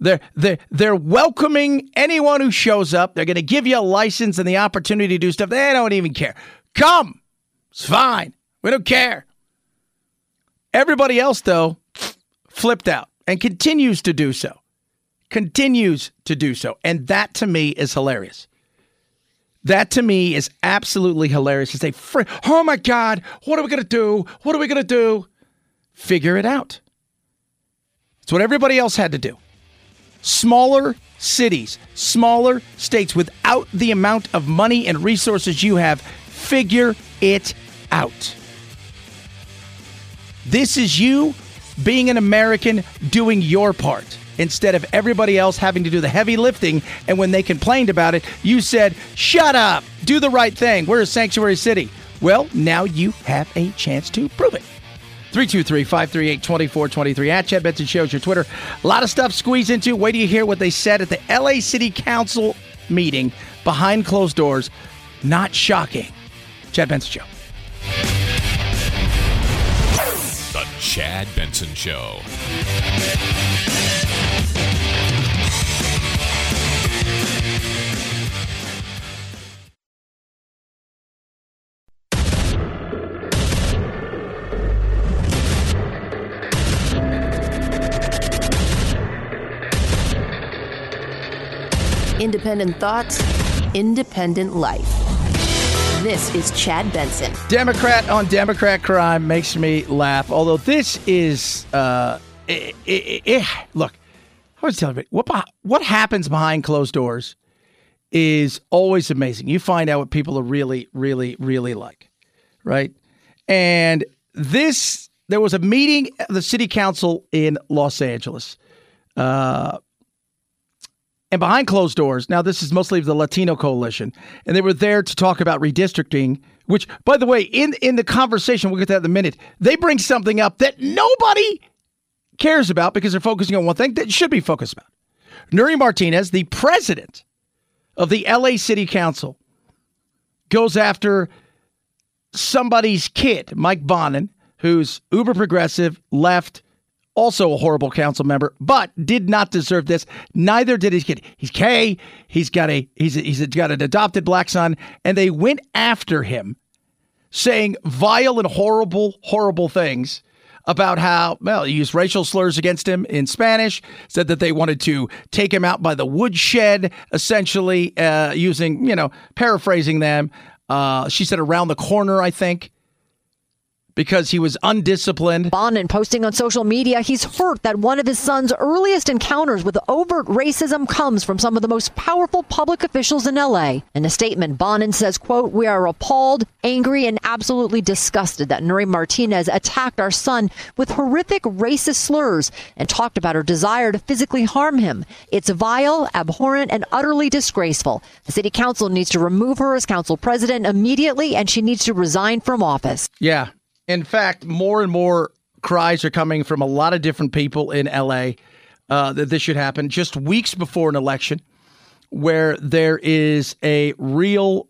They're welcoming anyone who shows up. They're going to give you a license and the opportunity to do stuff. They don't even care. Come. It's fine. We don't care. Everybody else, though, flipped out and continues to do so. And that, to me, is hilarious. That, to me, is absolutely hilarious. It's a oh, my God, what are we going to do? What are we going to do? Figure it out. It's what everybody else had to do. Smaller cities, smaller states, without the amount of money and resources you have, figure it out. This is you being an American doing your part instead of everybody else having to do the heavy lifting. And when they complained about it, you said, shut up, do the right thing. We're a sanctuary city. Well, now you have a chance to prove it. 323-538-2423 at Chad Benson Shows your Twitter. A lot of stuff squeezed into. Wait till you hear what they said at the LA City Council meeting behind closed doors. Not shocking. Chad Benson Show. The Chad Benson Show. Independent thoughts, independent life. This is Chad Benson. Democrat on Democrat crime makes me laugh. Although this is, look, I was telling you, what happens behind closed doors is always amazing. You find out what people are really, really, really like, right? And this, there was a meeting at the city council in Los Angeles. And behind closed doors, now this is mostly the Latino coalition, and they were there to talk about redistricting, which, by the way, in the conversation, we'll get to that in a minute, they bring something up that nobody cares about because they're focusing on one thing that should be focused about. Nuri Martinez, the president of the LA City Council, goes after somebody's kid, Mike Bonin, who's uber progressive, left, also a horrible council member, but did not deserve this. Neither did his kid. He's gay. He's got an adopted black son, and they went after him, saying vile and horrible things about how, well, he used racial slurs against him in Spanish. Said that they wanted to take him out by the woodshed, essentially using, paraphrasing them. She said around the corner, I think. Because he was undisciplined. Bonin posting on social media, he's hurt that one of his son's earliest encounters with overt racism comes from some of the most powerful public officials in L.A. In a statement, Bonin says, quote, "We are appalled, angry, and absolutely disgusted that Nuri Martinez attacked our son with horrific racist slurs and talked about her desire to physically harm him. It's vile, abhorrent, and utterly disgraceful. The city council needs to remove her as council president immediately, and she needs to resign from office." Yeah. In fact, more and more cries are coming from a lot of different people in L.A. That this should happen just weeks before an election where there is a real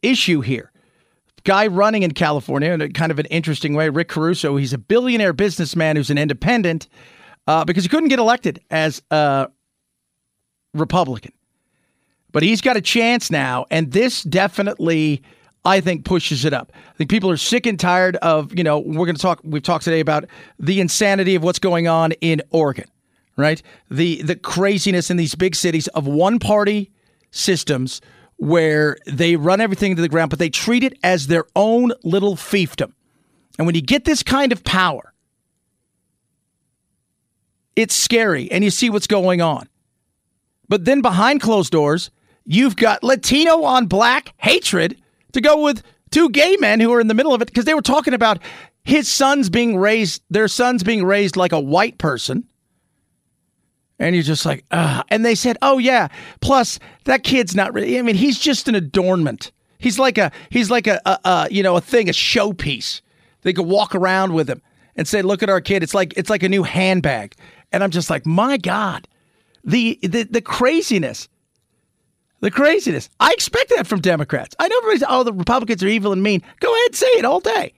issue here. Guy running in California in a kind of an interesting way, Rick Caruso, he's a billionaire businessman who's an independent because he couldn't get elected as a Republican. But he's got a chance now, and this definitely, I think, pushes it up. I think people are sick and tired of, we've talked today about the insanity of what's going on in Oregon, right? The craziness in these big cities of one-party systems where they run everything to the ground, but they treat it as their own little fiefdom. And when you get this kind of power, it's scary, and you see what's going on. But then behind closed doors, you've got Latino on black hatred to go with two gay men who were in the middle of it because they were talking about his sons being raised, their sons being raised like a white person. And you're just like, ugh. And they said, oh, yeah. Plus, that kid's not really, I mean, he's just an adornment. He's like a thing, a showpiece. They could walk around with him and say, look at our kid. It's like a new handbag. And I'm just like, my God, the craziness. The craziness. I expect that from Democrats. I know everybody's, oh, the Republicans are evil and mean. Go ahead and say it all day.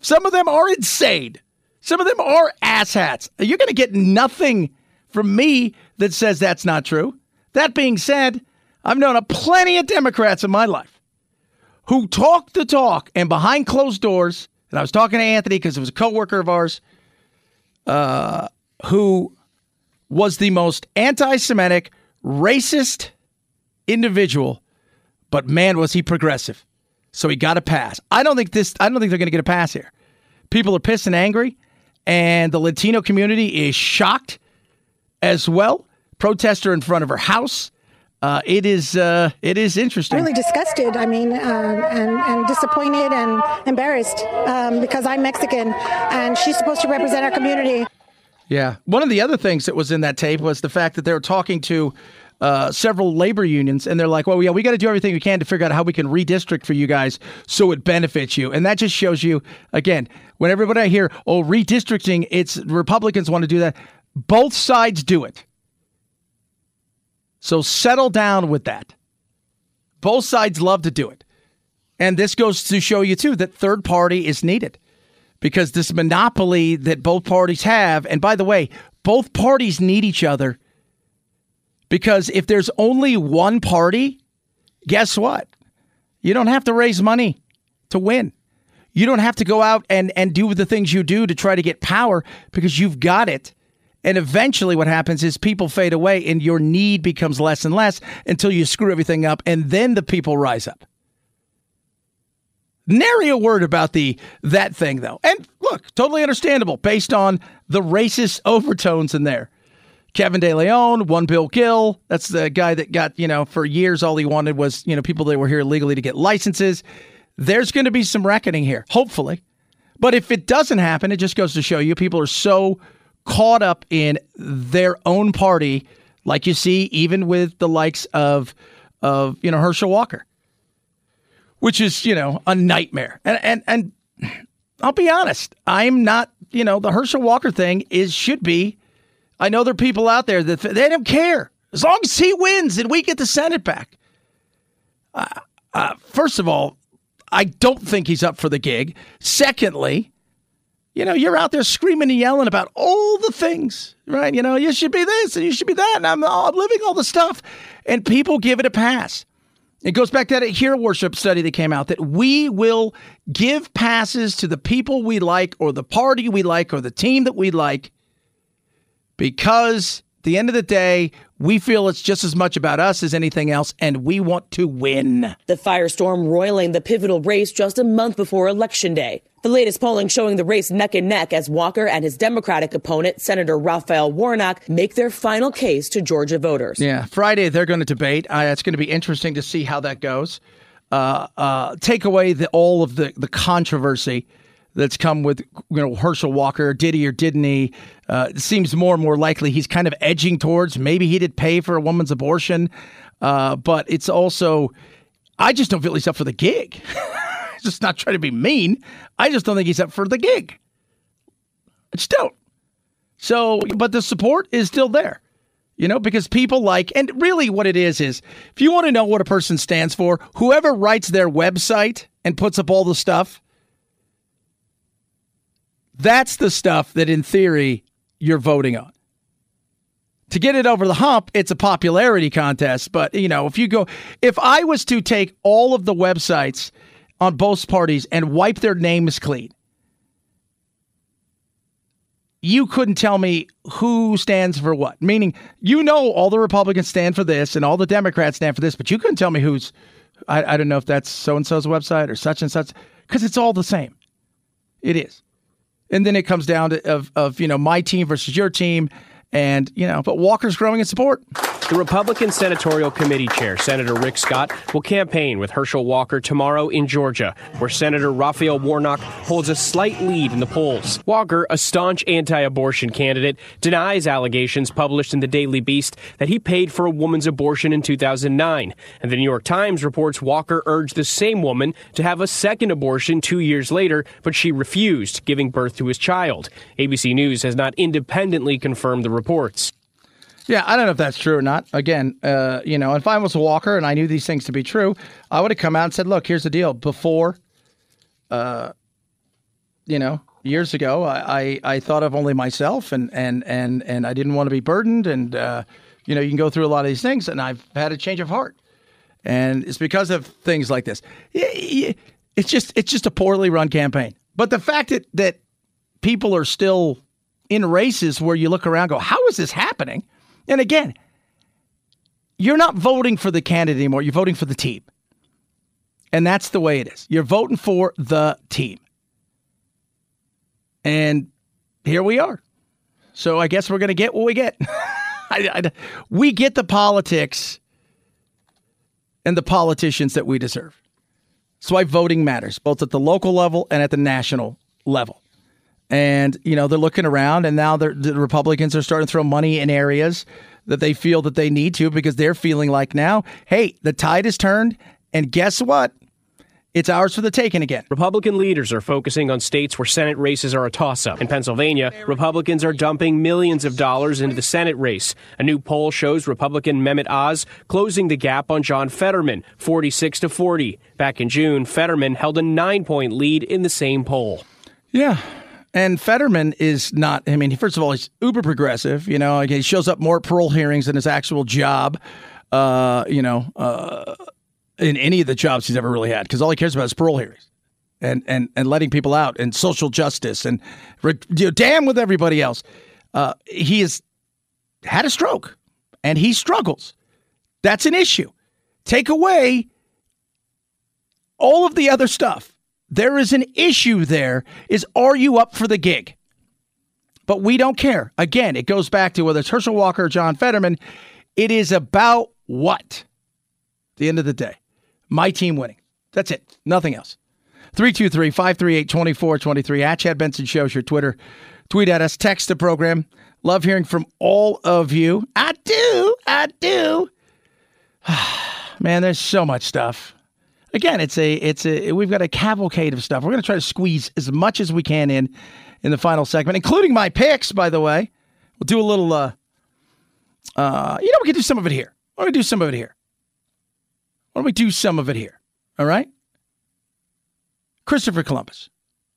Some of them are insane. Some of them are asshats. You're going to get nothing from me that says that's not true. That being said, I've known plenty of Democrats in my life who talk the talk and behind closed doors, and I was talking to Anthony because it was a coworker of ours who was the most anti-Semitic, racist individual, but man, was he progressive. So he got a pass. I don't think they're going to get a pass here. People are pissed and angry, and the Latino community is shocked as well. Protester in front of her house. It is interesting. I'm really disgusted. I mean, and disappointed and embarrassed because I'm Mexican and she's supposed to represent our community. Yeah. One of the other things that was in that tape was the fact that they were talking to several labor unions, and they're like, well, yeah, we got to do everything we can to figure out how we can redistrict for you guys so it benefits you. And that just shows you, again, when everybody I hear, oh, redistricting, it's Republicans want to do that. Both sides do it. So settle down with that. Both sides love to do it. And this goes to show you, too, that third party is needed because this monopoly that both parties have, and by the way, both parties need each other. Because if there's only one party, guess what? You don't have to raise money to win. You don't have to go out and do the things you do to try to get power because you've got it. And eventually what happens is people fade away and your need becomes less and less until you screw everything up and then the people rise up. Nary a word about that thing, though. And look, totally understandable based on the racist overtones in there. Kevin De Leon, one Bill Gill. That's the guy that got, for years, all he wanted was, people that were here illegally to get licenses. There's going to be some reckoning here, hopefully. But if it doesn't happen, it just goes to show you people are so caught up in their own party, like you see, even with the likes of Herschel Walker, which is, a nightmare. And I'll be honest, I'm not, the Herschel Walker thing should be. I know there are people out there that they don't care. As long as he wins and we get the Senate back. First of all, I don't think he's up for the gig. Secondly, you're out there screaming and yelling about all the things, right? You should be this and you should be that. And I'm living all the stuff. And people give it a pass. It goes back to that hero worship study that came out that we will give passes to the people we like or the party we like or the team that we like. Because at the end of the day, we feel it's just as much about us as anything else, and we want to win. The firestorm roiling the pivotal race just a month before Election Day. The latest polling showing the race neck and neck as Walker and his Democratic opponent, Senator Raphael Warnock, make their final case to Georgia voters. Yeah, Friday they're going to debate. It's going to be interesting to see how that goes. Take away all of the controversy that's come with, Herschel Walker. Did he or didn't he? It seems more and more likely he's kind of edging towards maybe he did pay for a woman's abortion. But it's also, I just don't feel he's up for the gig. Just not trying to be mean. I just don't think he's up for the gig. I just don't. So, but the support is still there, because people like, and really what it is if you want to know what a person stands for, whoever writes their website and puts up all the stuff, that's the stuff that, in theory, you're voting on. To get it over the hump, it's a popularity contest. But, if I was to take all of the websites on both parties and wipe their names clean, you couldn't tell me who stands for what. Meaning, all the Republicans stand for this and all the Democrats stand for this, but you couldn't tell me who's, I don't know if that's so-and-so's website or such and such, because it's all the same. It is. And then it comes down to my team versus your team. And, but Walker's growing in support. The Republican Senatorial Committee Chair, Senator Rick Scott, will campaign with Herschel Walker tomorrow in Georgia, where Senator Raphael Warnock holds a slight lead in the polls. Walker, a staunch anti-abortion candidate, denies allegations published in the Daily Beast that he paid for a woman's abortion in 2009. And the New York Times reports Walker urged the same woman to have a second abortion 2 years later, but she refused, giving birth to his child. ABC News has not independently confirmed the reports. Yeah, I don't know if that's true or not. Again, if I was a Walker and I knew these things to be true, I would have come out and said, look, here's the deal. Before, years ago, I thought of only myself and I didn't want to be burdened. And, you can go through a lot of these things. And I've had a change of heart. And it's because of things like this. It's just a poorly run campaign. But the fact that people are still in races where you look around and go, how is this happening? And again, you're not voting for the candidate anymore. You're voting for the team. And that's the way it is. You're voting for the team. And here we are. So I guess we're going to get what we get. We get the politics and the politicians that we deserve. That's why voting matters, both at the local level and at the national level. And, they're looking around, and now the Republicans are starting to throw money in areas that they feel that they need to, because they're feeling like now, hey, the tide has turned, and guess what? It's ours for the taking again. Republican leaders are focusing on states where Senate races are a toss-up. In Pennsylvania, Republicans are dumping millions of dollars into the Senate race. A new poll shows Republican Mehmet Oz closing the gap on John Fetterman, 46-40. Back in June, Fetterman held a 9-point lead in the same poll. Yeah. And Fetterman is not, first of all, he's uber progressive. He shows up more at parole hearings than his actual job, in any of the jobs he's ever really had, because all he cares about is parole hearings and letting people out and social justice and damn with everybody else. He has had a stroke and he struggles. That's an issue. Take away all of the other stuff. There is an issue there. Are you up for the gig? But we don't care. Again, it goes back to whether it's Herschel Walker or John Fetterman. It is about what? At the end of the day, my team winning. That's it. Nothing else. 323-538-2423. At Chad Benson Shows your Twitter. Tweet at us. Text the program. Love hearing from all of you. I do. Man, there's so much stuff. Again, we've got a cavalcade of stuff. We're going to try to squeeze as much as we can in the final segment, including my picks, by the way. We'll do a little, we can do some of it here. Why don't we do some of it here? All right? Christopher Columbus.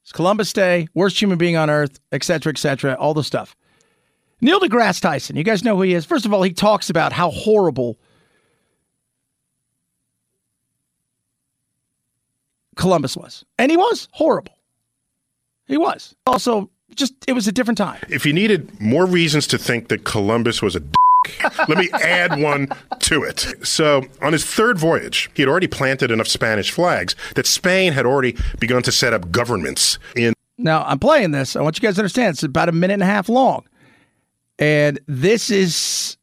It's Columbus Day, worst human being on earth, et cetera, all the stuff. Neil deGrasse Tyson. You guys know who he is. First of all, he talks about how horrible Columbus was. And he was horrible. He was. Also, it was a different time. If you needed more reasons to think that Columbus was a let me add one to it. So on his third voyage, he had already planted enough Spanish flags that Spain had already begun to set up governments in. Now, I'm playing this. I want you guys to understand. It's about a minute and a half long. And this is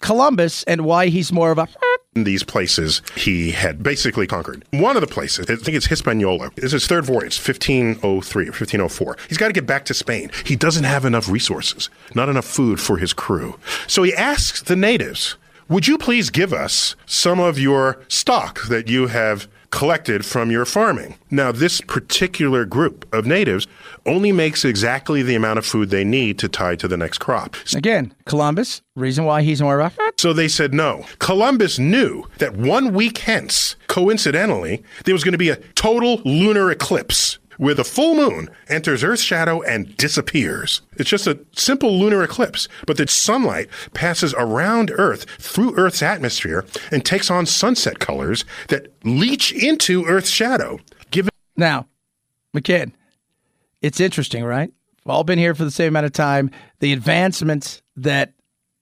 Columbus and why he's more of a... In these places he had basically conquered. One of the places, I think it's Hispaniola, is his third voyage, 1503 or 1504. He's got to get back to Spain. He doesn't have enough resources, not enough food for his crew. So he asks the natives, would you please give us some of your stock that you have collected from your farming? Now, this particular group of natives only makes exactly the amount of food they need to tie to the next crop. Again, Columbus, reason why he's more rough. So they said no. Columbus knew that 1 week hence, coincidentally, there was going to be a total lunar eclipse where the full moon enters Earth's shadow and disappears. It's just a simple lunar eclipse, but the sunlight passes around Earth through Earth's atmosphere and takes on sunset colors that leach into Earth's shadow. Now, McKidd, it's interesting, right? We've all been here for the same amount of time. The advancements that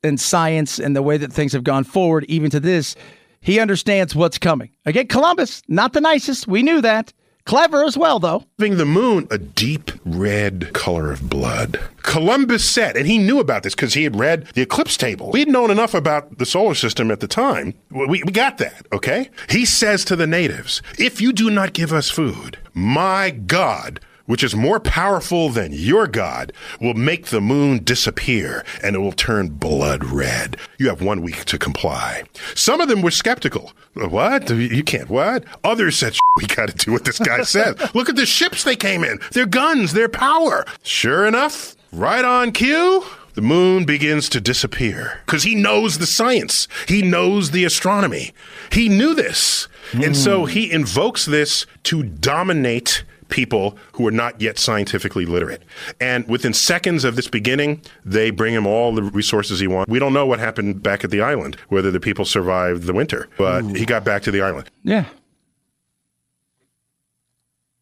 in science and the way that things have gone forward, even to this, he understands what's coming. Again, Columbus, not the nicest. We knew that. Clever as well, though. Giving the moon a deep red color of blood. Columbus said, and he knew about this because he had read the eclipse table. We'd known enough about the solar system at the time. We got that, okay? He says to the natives, if you do not give us food, my God, which is more powerful than your God, will make the moon disappear, and it will turn blood red. You have 1 week to comply. Some of them were skeptical. What? You can't what? Others said, we got to do what this guy says. Look at the ships they came in, their guns, their power. Sure enough, right on cue, the moon begins to disappear because he knows the science. He knows the astronomy. He knew this. And so he invokes this to dominate people who are not yet scientifically literate. And within seconds of this beginning, they bring him all the resources he wants. We don't know what happened back at the island, whether the people survived the winter, but he got back to the island. Yeah.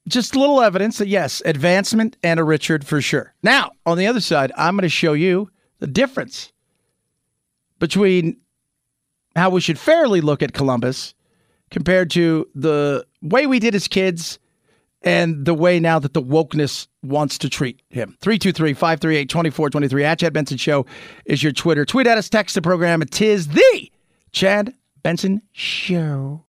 Just little evidence that, yes, advancement and a Richard for sure. Now, on the other side, I'm going to show you the difference between how we should fairly look at Columbus compared to the way we did as kids and the way now that the wokeness wants to treat him. 323-538-2423. At Chad Benson Show is your Twitter. Tweet at us, text the program. It is the Chad Benson Show.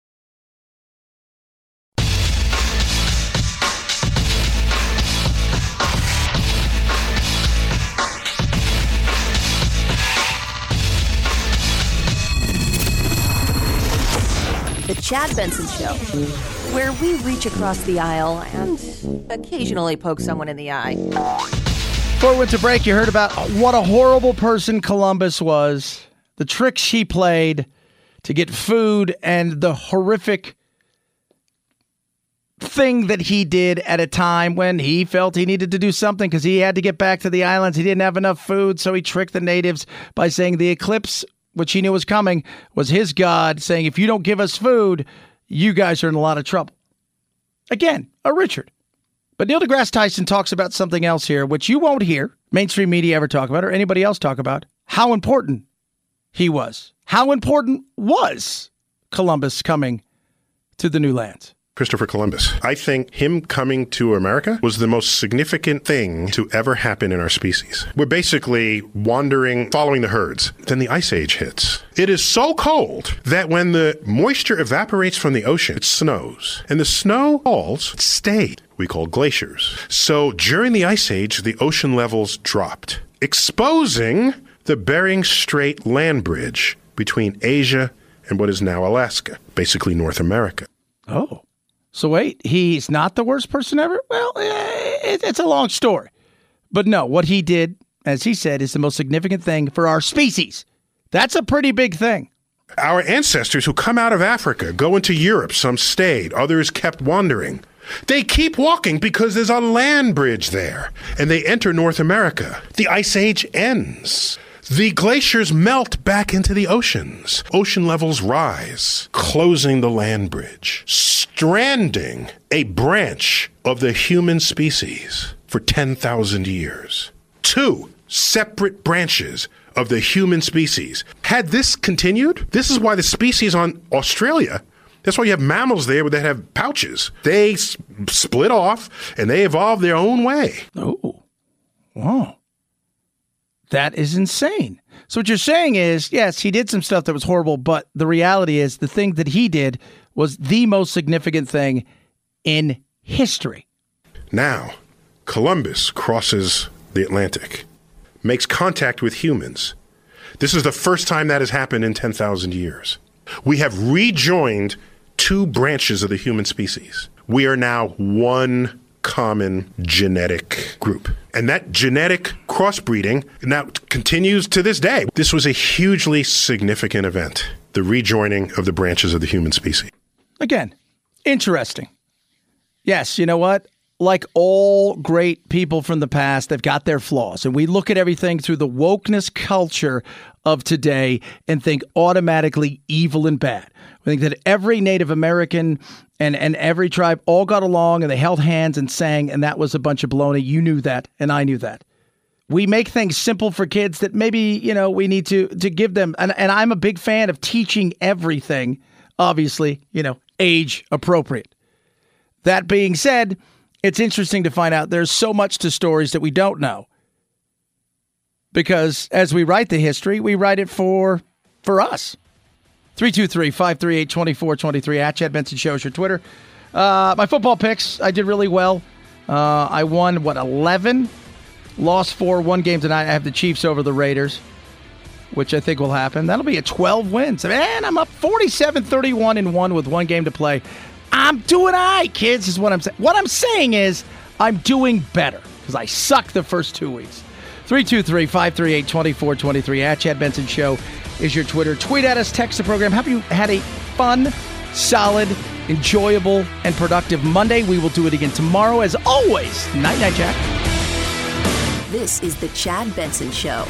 The Chad Benson Show, where we reach across the aisle and occasionally poke someone in the eye. Before we went to break, you heard about what a horrible person Columbus was, the tricks he played to get food, and the horrific thing that he did at a time when he felt he needed to do something because he had to get back to the islands. He didn't have enough food, so he tricked the natives by saying the eclipse, which he knew was coming, was his God, saying, if you don't give us food, you guys are in a lot of trouble. Again, a Richard. But Neil deGrasse Tyson talks about something else here, which you won't hear mainstream media ever talk about or anybody else talk about, how important he was. How important was Columbus coming to the new lands? Christopher Columbus. I think him coming to America was the most significant thing to ever happen in our species. We're basically wandering, following the herds. Then the Ice Age hits. It is so cold that when the moisture evaporates from the ocean, it snows. And the snow falls, it stayed. We call glaciers. So during the Ice Age, the ocean levels dropped, exposing the Bering Strait land bridge between Asia and what is now Alaska, basically North America. Oh. So wait, he's not the worst person ever? Well, it's a long story. But no, what he did, as he said, is the most significant thing for our species. That's a pretty big thing. Our ancestors who come out of Africa, go into Europe, some stayed, others kept wandering. They keep walking because there's a land bridge there, and they enter North America. The Ice Age ends. The glaciers melt back into the oceans. Ocean levels rise, closing the land bridge, stranding a branch of the human species for 10,000 years. Two separate branches of the human species. Had this continued, this is why the species on Australia, that's why you have mammals there that have pouches. They split off and they evolved their own way. Oh, wow. That is insane. So what you're saying is, yes, he did some stuff that was horrible, but the reality is the thing that he did was the most significant thing in history. Now, Columbus crosses the Atlantic, makes contact with humans. This is the first time that has happened in 10,000 years. We have rejoined two branches of the human species. We are now one common genetic group. And that genetic crossbreeding now continues to this day. This was a hugely significant event, the rejoining of the branches of the human species. Again, interesting. Yes, you know what? Like all great people from the past, they've got their flaws. And we look at everything through the wokeness culture of today and think automatically evil and bad. We think that every Native American and every tribe all got along and they held hands and sang, and that was a bunch of baloney. You knew that, and I knew that. We make things simple for kids that maybe, you know, we need to give them. And I'm a big fan of teaching everything, obviously, you know, age appropriate. That being said, it's interesting to find out there's so much to stories that we don't know. Because as we write the history, we write it for us. 323-538-2423 at Chad Benson Show is your Twitter. My football picks, I did really well. I won, 11? Lost 4, one game tonight. I have the Chiefs over the Raiders, which I think will happen. That'll be a 12 wins. Man, I'm up 47-31-1 with one game to play. I'm doing all right, kids, is what I'm saying. What I'm saying is I'm doing better because I sucked the first 2 weeks. 323-538-2423 at Chad Benson Show is your Twitter. Tweet at us, text the program. Have you had a fun, solid, enjoyable, and productive Monday? We will do it again tomorrow as always. Night, night, Jack. This is the Chad Benson Show.